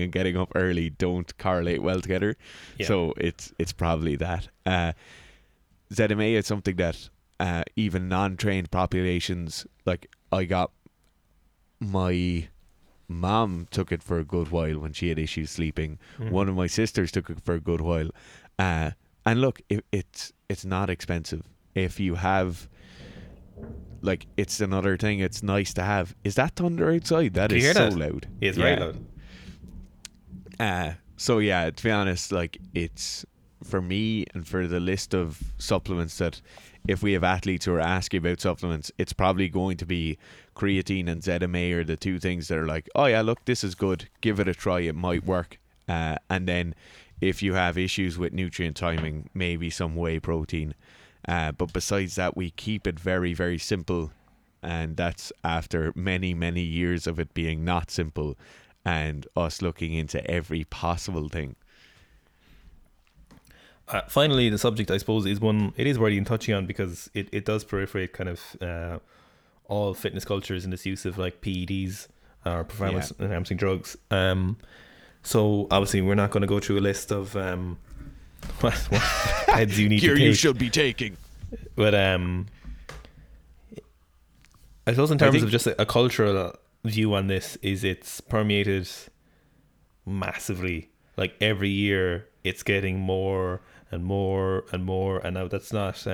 and getting up early don't correlate well together. Yeah. So it's probably that. ZMA is something that even non-trained populations, like I got my mom took it for a good while when she had issues sleeping. Mm. One of my sisters took it for a good while. And look, it's not expensive. If you have, like, it's another thing. It's nice to have. Is that thunder outside? That is so loud. It's very loud. So yeah, to be honest, like it's for me and for the list of supplements that if we have athletes who are asking about supplements, it's probably going to be creatine and ZMA are the two things that are like, oh yeah, look, this is good. Give it a try. It might work. And then. If you have issues with nutrient timing, maybe some whey protein. But besides that, we keep it very, very simple. And that's after many, many years of it being not simple and us looking into every possible thing. Finally, the subject, I suppose, is one it is worthy in touching on because it does proliferate kind of all fitness cultures in its use of like PEDs or performance enhancing drugs. So obviously we're not going to go through a list of what meds you need to take. You should be taking. But I suppose in terms of just a cultural view on this, is it's permeated massively. Like every year, it's getting more and more and more. And now that's not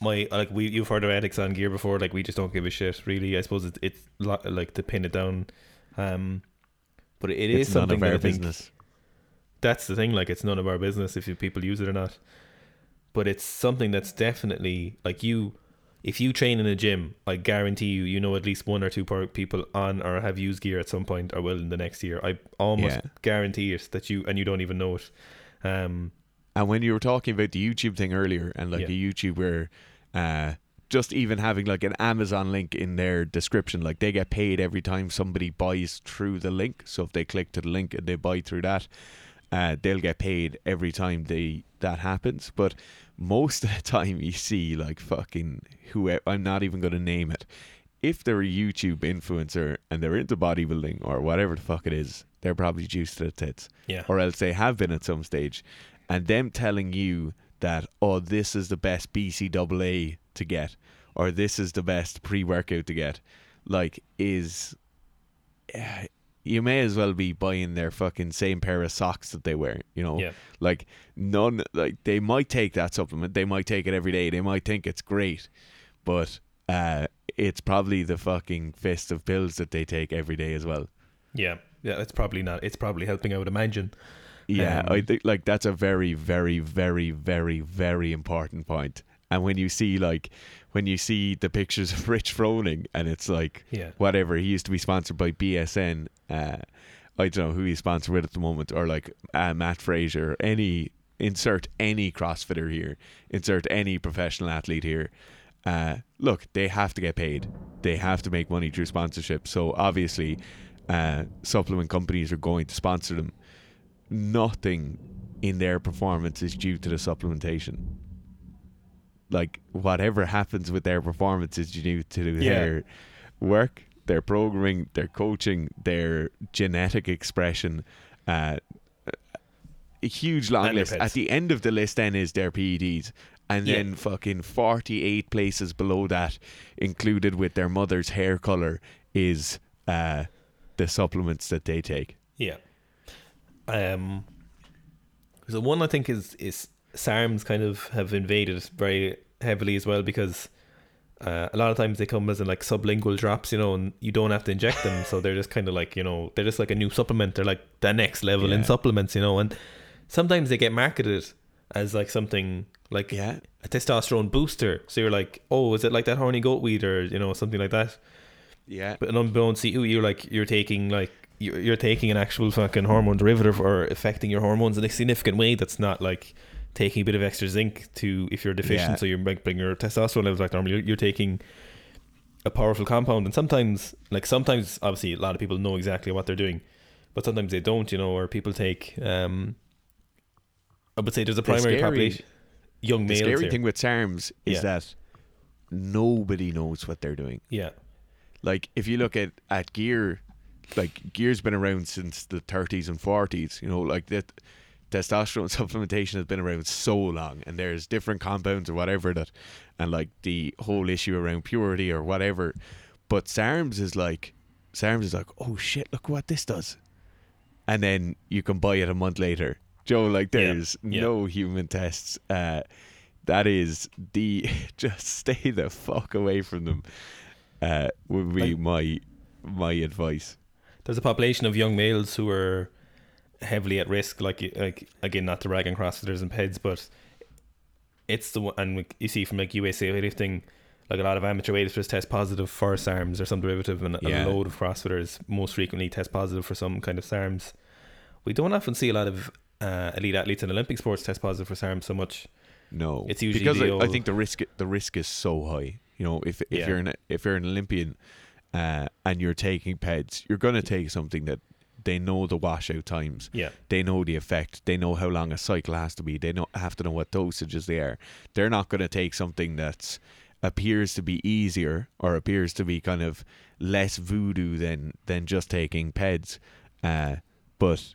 you've heard of addicts on gear before. Like we just don't give a shit, really. I suppose it's like to pin it down. But it's something none of our business. That's the thing. Like, it's none of our business if people use it or not. But it's something that's definitely like if you train in a gym, I guarantee you know at least one or two people on or have used gear at some point or will in the next year. I almost guarantee it that you don't even know it. And when you were talking about the YouTube thing earlier and like a YouTuber, just even having like an Amazon link in their description, like they get paid every time somebody buys through the link. So if they click to the link and they buy through that, they'll get paid every time that happens. But most of the time you see like fucking whoever, I'm not even going to name it. If they're a YouTube influencer and they're into bodybuilding or whatever the fuck it is, they're probably juiced to the tits. Yeah. Or else they have been at some stage. And them telling you that, oh, this is the best BCAA to get, or this is the best pre-workout to get, like, is you may as well be buying their fucking same pair of socks that they wear, you know. Like none, like they might take that supplement, they might take it every day, they might think it's great, but it's probably the fucking fist of pills that they take every day as well. Yeah, it's probably not. It's probably helping, I would imagine. Yeah, I think like that's a very, very, very, very, very important point. And when you see the pictures of Rich Froning, and it's like, whatever, he used to be sponsored by BSN. I don't know who he's sponsored with at the moment, or like Matt Fraser, insert any CrossFitter here, insert any professional athlete here. Look, they have to get paid. They have to make money through sponsorship. So obviously, supplement companies are going to sponsor them. Nothing in their performance is due to the supplementation. Like, whatever happens with their performance is due to their work, their programming, their coaching, their genetic expression. A huge long list. At the end of the list then is their PEDs. And then fucking 48 places below that, included with their mother's hair colour, is the supplements that they take. Yeah. So one I think is SARMs kind of have invaded very heavily as well, because a lot of times they come as in like sublingual drops, you know, and you don't have to inject them. So they're just kind of like, you know, they're just like a new supplement. They're like the next level in supplements, you know. And sometimes they get marketed as like something like a testosterone booster. So you're like, oh, is it like that horny goat weed, or, you know, something like that? Yeah. But unbeknownst to you, you're taking an actual fucking hormone derivative, or affecting your hormones in a significant way that's not like taking a bit of extra zinc to if you're deficient, so you might bring your testosterone levels back normal. You're taking a powerful compound, and sometimes obviously a lot of people know exactly what they're doing, but sometimes they don't, you know, or people take I would say there's a primary population, young males. The scary thing with SARMs is that nobody knows what they're doing. Yeah. Like, if you look at gear, like, gear's been around since the 30s and 40s, you know, like that testosterone supplementation has been around so long, and there's different compounds or whatever that, and like the whole issue around purity or whatever. But SARMs is like, oh shit, look what this does. And then you can buy it a month later. Joe, like, there's no human tests. That is just stay the fuck away from them, would be my advice. There's a population of young males who are heavily at risk, like again, not to rag on CrossFitters and PEDs, but it's the one, and you see from like USA weightlifting, like a lot of amateur weightlifters test positive for SARMs or some derivative, and a load of CrossFitters most frequently test positive for some kind of SARMs. We don't often see a lot of elite athletes in Olympic sports test positive for SARMs so much. No, it's usually because I think the risk is so high. You know, if you're an Olympian and you're taking PEDs, you're gonna take something that they know the washout times. Yeah. They know the effect. They know how long a cycle has to be. They have to know what dosages they are. They're not going to take something that appears to be easier, or appears to be kind of less voodoo than just taking PEDs. But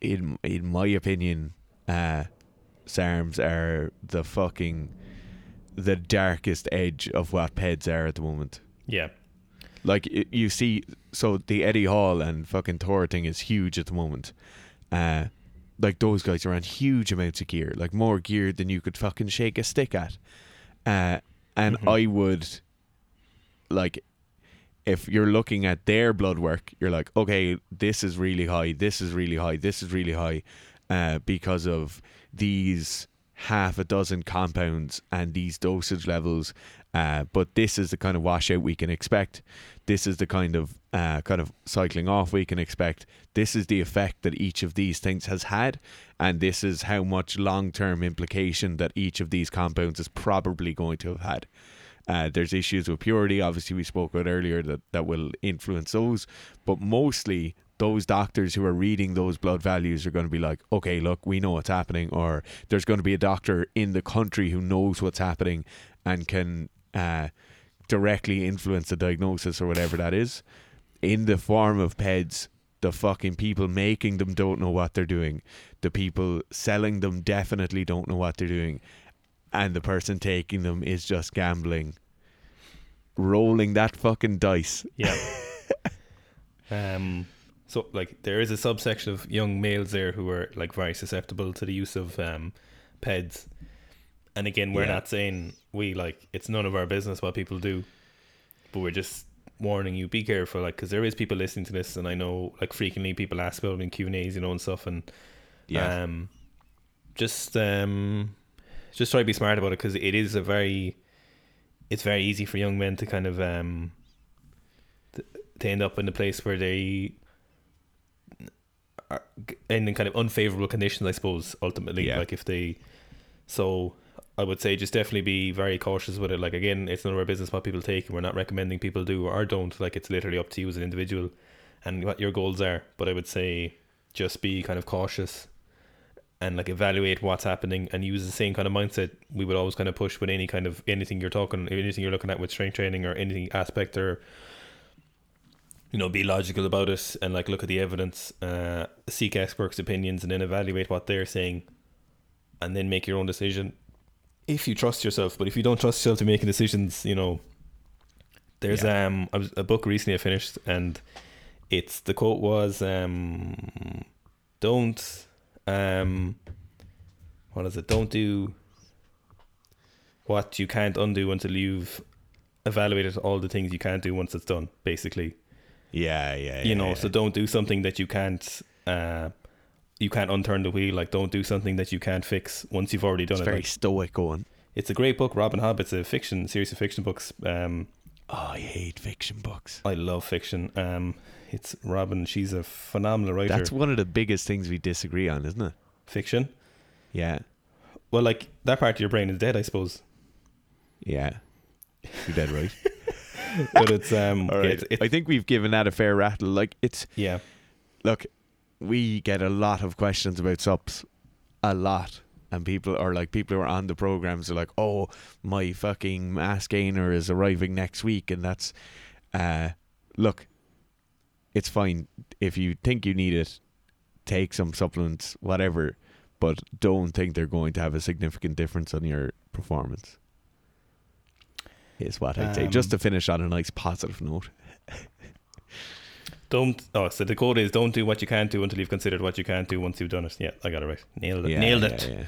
in my opinion, SARMs are the darkest edge of what PEDs are at the moment. Yeah. Like, you see, so the Eddie Hall and fucking Thor thing is huge at the moment. Like, those guys are on huge amounts of gear, like more gear than you could fucking shake a stick at. And I would, like, if you're looking at their blood work, you're like, okay, this is really high, this is really high, this is really high, because of these half a dozen compounds and these dosage levels. But this is the kind of washout we can expect. This is the kind of cycling off we can expect. This is the effect that each of these things has had, and this is how much long-term implication that each of these compounds is probably going to have had. There's issues with purity, obviously, we spoke about earlier, that will influence those, but mostly those doctors who are reading those blood values are going to be like, okay, look, we know what's happening, or there's going to be a doctor in the country who knows what's happening and can directly influence the diagnosis or whatever that is. In the form of PEDs, the fucking people making them don't know what they're doing. The people selling them definitely don't know what they're doing. And the person taking them is just gambling. Rolling that fucking dice. Yeah. So, like, there is a subsection of young males there who are, like, very susceptible to the use of PEDs. And again, we're not saying it's none of our business what people do. but we're just warning you, be careful, like, because there is people listening to this, and I know, like, frequently people ask about it in Q&A's, you know, and stuff, and yeah, just try to be smart about it, because it is a very, it's very easy for young men to kind of to end up in a place where they are in kind of unfavorable conditions, I suppose, ultimately, yeah. Like, if they, so I would say just definitely be very cautious with it. Like, again, it's none of our business what people take, and we're not recommending people do or don't. Like, it's literally up to you as an individual and what your goals are. But I would say just be kind of cautious and, like, evaluate what's happening and use the same kind of mindset we would always kind of push with any kind of anything you're talking, anything you're looking at with strength training or anything aspect, or, you know, be logical about it and, like, look at the evidence, seek experts' opinions, and then evaluate what they're saying, and then make your own decision. If you trust yourself. But if you don't trust yourself to making decisions, you know, there's a book recently I finished, and it's, the quote was, don't do what you can't undo until you've evaluated all the things you can't do once it's done, basically. So don't do something that you can't unturn the wheel. Like, don't do something that you can't fix once you've already done it. It's very stoic going. It's a great book, Robin Hobb. It's a series of fiction books. I hate fiction books. I love fiction. It's Robin. She's a phenomenal writer. That's one of the biggest things we disagree on, isn't it? Fiction? Yeah. Well, like, that part of your brain is dead, I suppose. Yeah. You're dead right. But it's... All right. I think we've given that a fair rattle. Like, it's... Yeah. Look... We get a lot of questions about subs, a lot, and people who are on the programs are like, oh, my fucking mass gainer is arriving next week, and that's look, it's fine if you think you need it, take some supplements, whatever, but don't think they're going to have a significant difference on your performance is what I'd say, just to finish on a nice positive note. So the quote is, don't do what you can't do until you've considered what you can't do once you've done it. Yeah, I got it right. Nailed it. Yeah, Nailed it.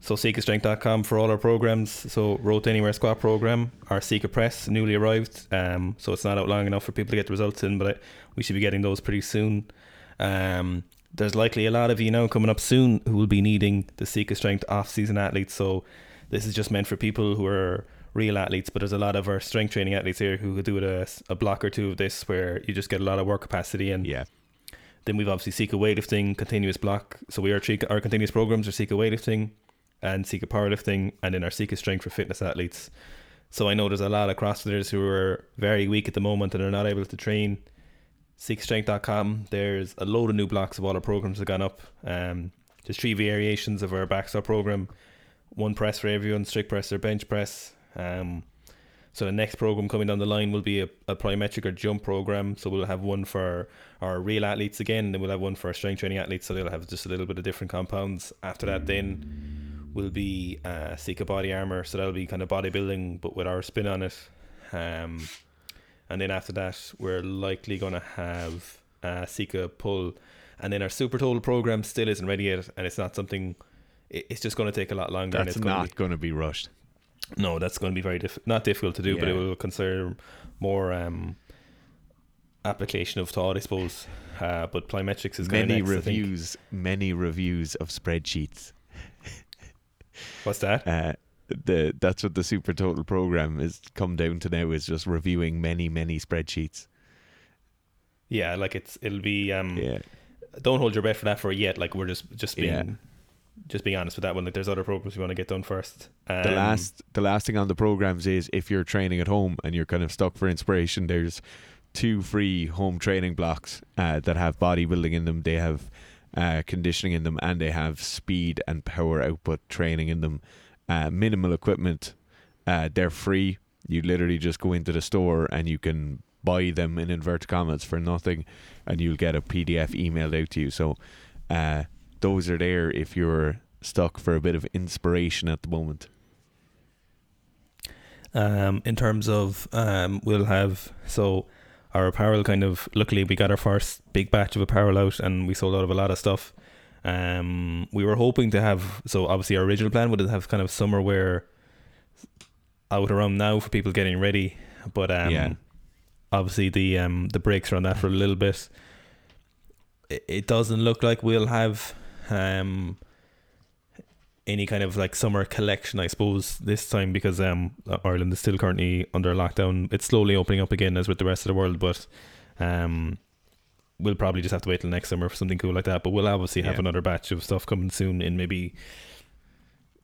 So SeekerStrength.com for all our programs. So Road to Anywhere Squat program, our Seeker Press, newly arrived. So it's not out long enough for people to get the results in, but we should be getting those pretty soon. There's likely a lot of you now coming up soon who will be needing the Seeker Strength off-season athletes. So this is just meant for people who are real athletes, but there's a lot of our strength training athletes here who could do a block or two of this, where you just get a lot of work capacity. And then we've obviously Seeker Weightlifting, continuous block. So we are our continuous programs are Seeker Weightlifting and Seeker Powerlifting, and then our Seeker Strength for fitness athletes. So I know there's a lot of CrossFitters who are very weak at the moment and are not able to train. SeekerStrength.com, there's a load of new blocks of all our programs that have gone up. There's 3 variations of our backstop program, one press for everyone, strict press or bench press. So the next program coming down the line will be a plyometric or jump program. So we'll have one for our real athletes again, and then we'll have one for our strength training athletes. So they'll have just a little bit of different compounds. After that, then will be Seeker Body Armor. So that'll be kind of bodybuilding, but with our spin on it. And then after that, we're likely going to have Seeker Pull. And then our Super Total program still isn't ready yet, and it's not something. It's just going to take a lot longer. That's not going to be rushed. No, that's going to be very not difficult to do, but it will concern more application of thought, I suppose. But plyometrics is going to be many reviews of spreadsheets. What's that? That's what the Super Total program has come down to now, is just reviewing many spreadsheets. Yeah, like it'll be. Don't hold your breath for that for yet. Like, we're just being. Yeah. Just being honest with that one. Like, there's other programs we want to get done first. The last thing on the programs is, if you're training at home and you're kind of stuck for inspiration, there's 2 free home training blocks that have bodybuilding in them. They have conditioning in them, and they have speed and power output training in them. Minimal equipment. They're free. You literally just go into the store and you can buy them, in inverted commas, for nothing, and you'll get a PDF emailed out to you. So, those are there if you're stuck for a bit of inspiration at the moment. In terms of we'll have, so our apparel, kind of, luckily we got our first big batch of apparel out, and we sold out of a lot of stuff. We were hoping to have, so obviously our original plan would have kind of summer wear out around now for people getting ready, but obviously the breaks are on that for a little bit. It doesn't look like we'll have any kind of like summer collection, I suppose, this time, because Ireland is still currently under lockdown. It's slowly opening up again as with the rest of the world, but we'll probably just have to wait till next summer for something cool like that. But we'll obviously have another batch of stuff coming soon in maybe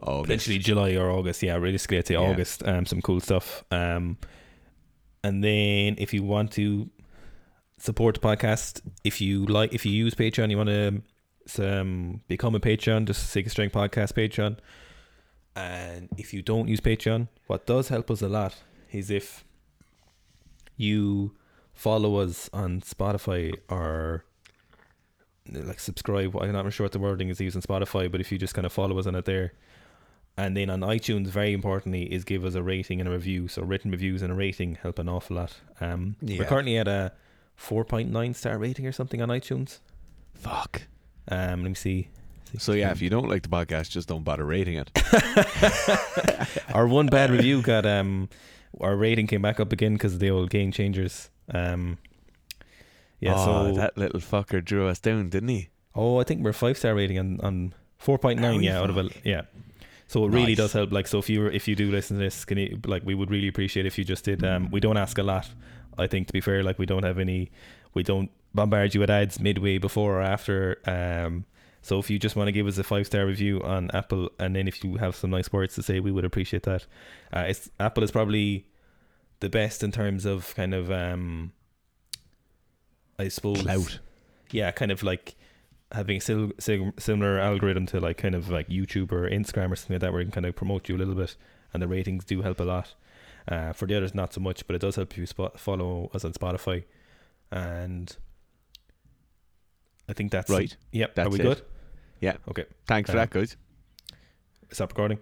August. Potentially July or August. Yeah, realistically I'd say August. Some cool stuff. And then if you want to support the podcast, if you use Patreon, you want to become a Patreon, just Seeker Strength Podcast Patreon. And if you don't use Patreon, what does help us a lot is if you follow us on Spotify, or like subscribe. I'm not sure what the wording is used on Spotify, but if you just kind of follow us on it there, and then on iTunes, very importantly, is give us a rating and a review. So written reviews and a rating help an awful lot. We're currently at a 4.9 star rating or something on iTunes. Fuck. Let me see. So yeah, if you don't like the podcast, just don't bother rating it. Our one bad review got our rating came back up again because of the old game changers. So that little fucker drew us down, didn't he? I think we're 5-star rating on 4.9. So it really does help. Like, so if you do listen to this, we would really appreciate if you just did. We don't ask a lot, I think, to be fair. Like, we don't bombard you with ads midway, before or after. So if you just want to give us a 5-star review on Apple, and then if you have some nice words to say, we would appreciate that. Apple is probably the best in terms of kind of I suppose clout. Yeah, kind of like having a similar algorithm to like kind of like YouTube or Instagram or something like that, where you can kind of promote you a little bit, and the ratings do help a lot. For the others, not so much, but it does help you follow us on Spotify. And I think that's right. Yep, that's it. Good? Yeah. Okay. Thanks for that, guys. Stop recording.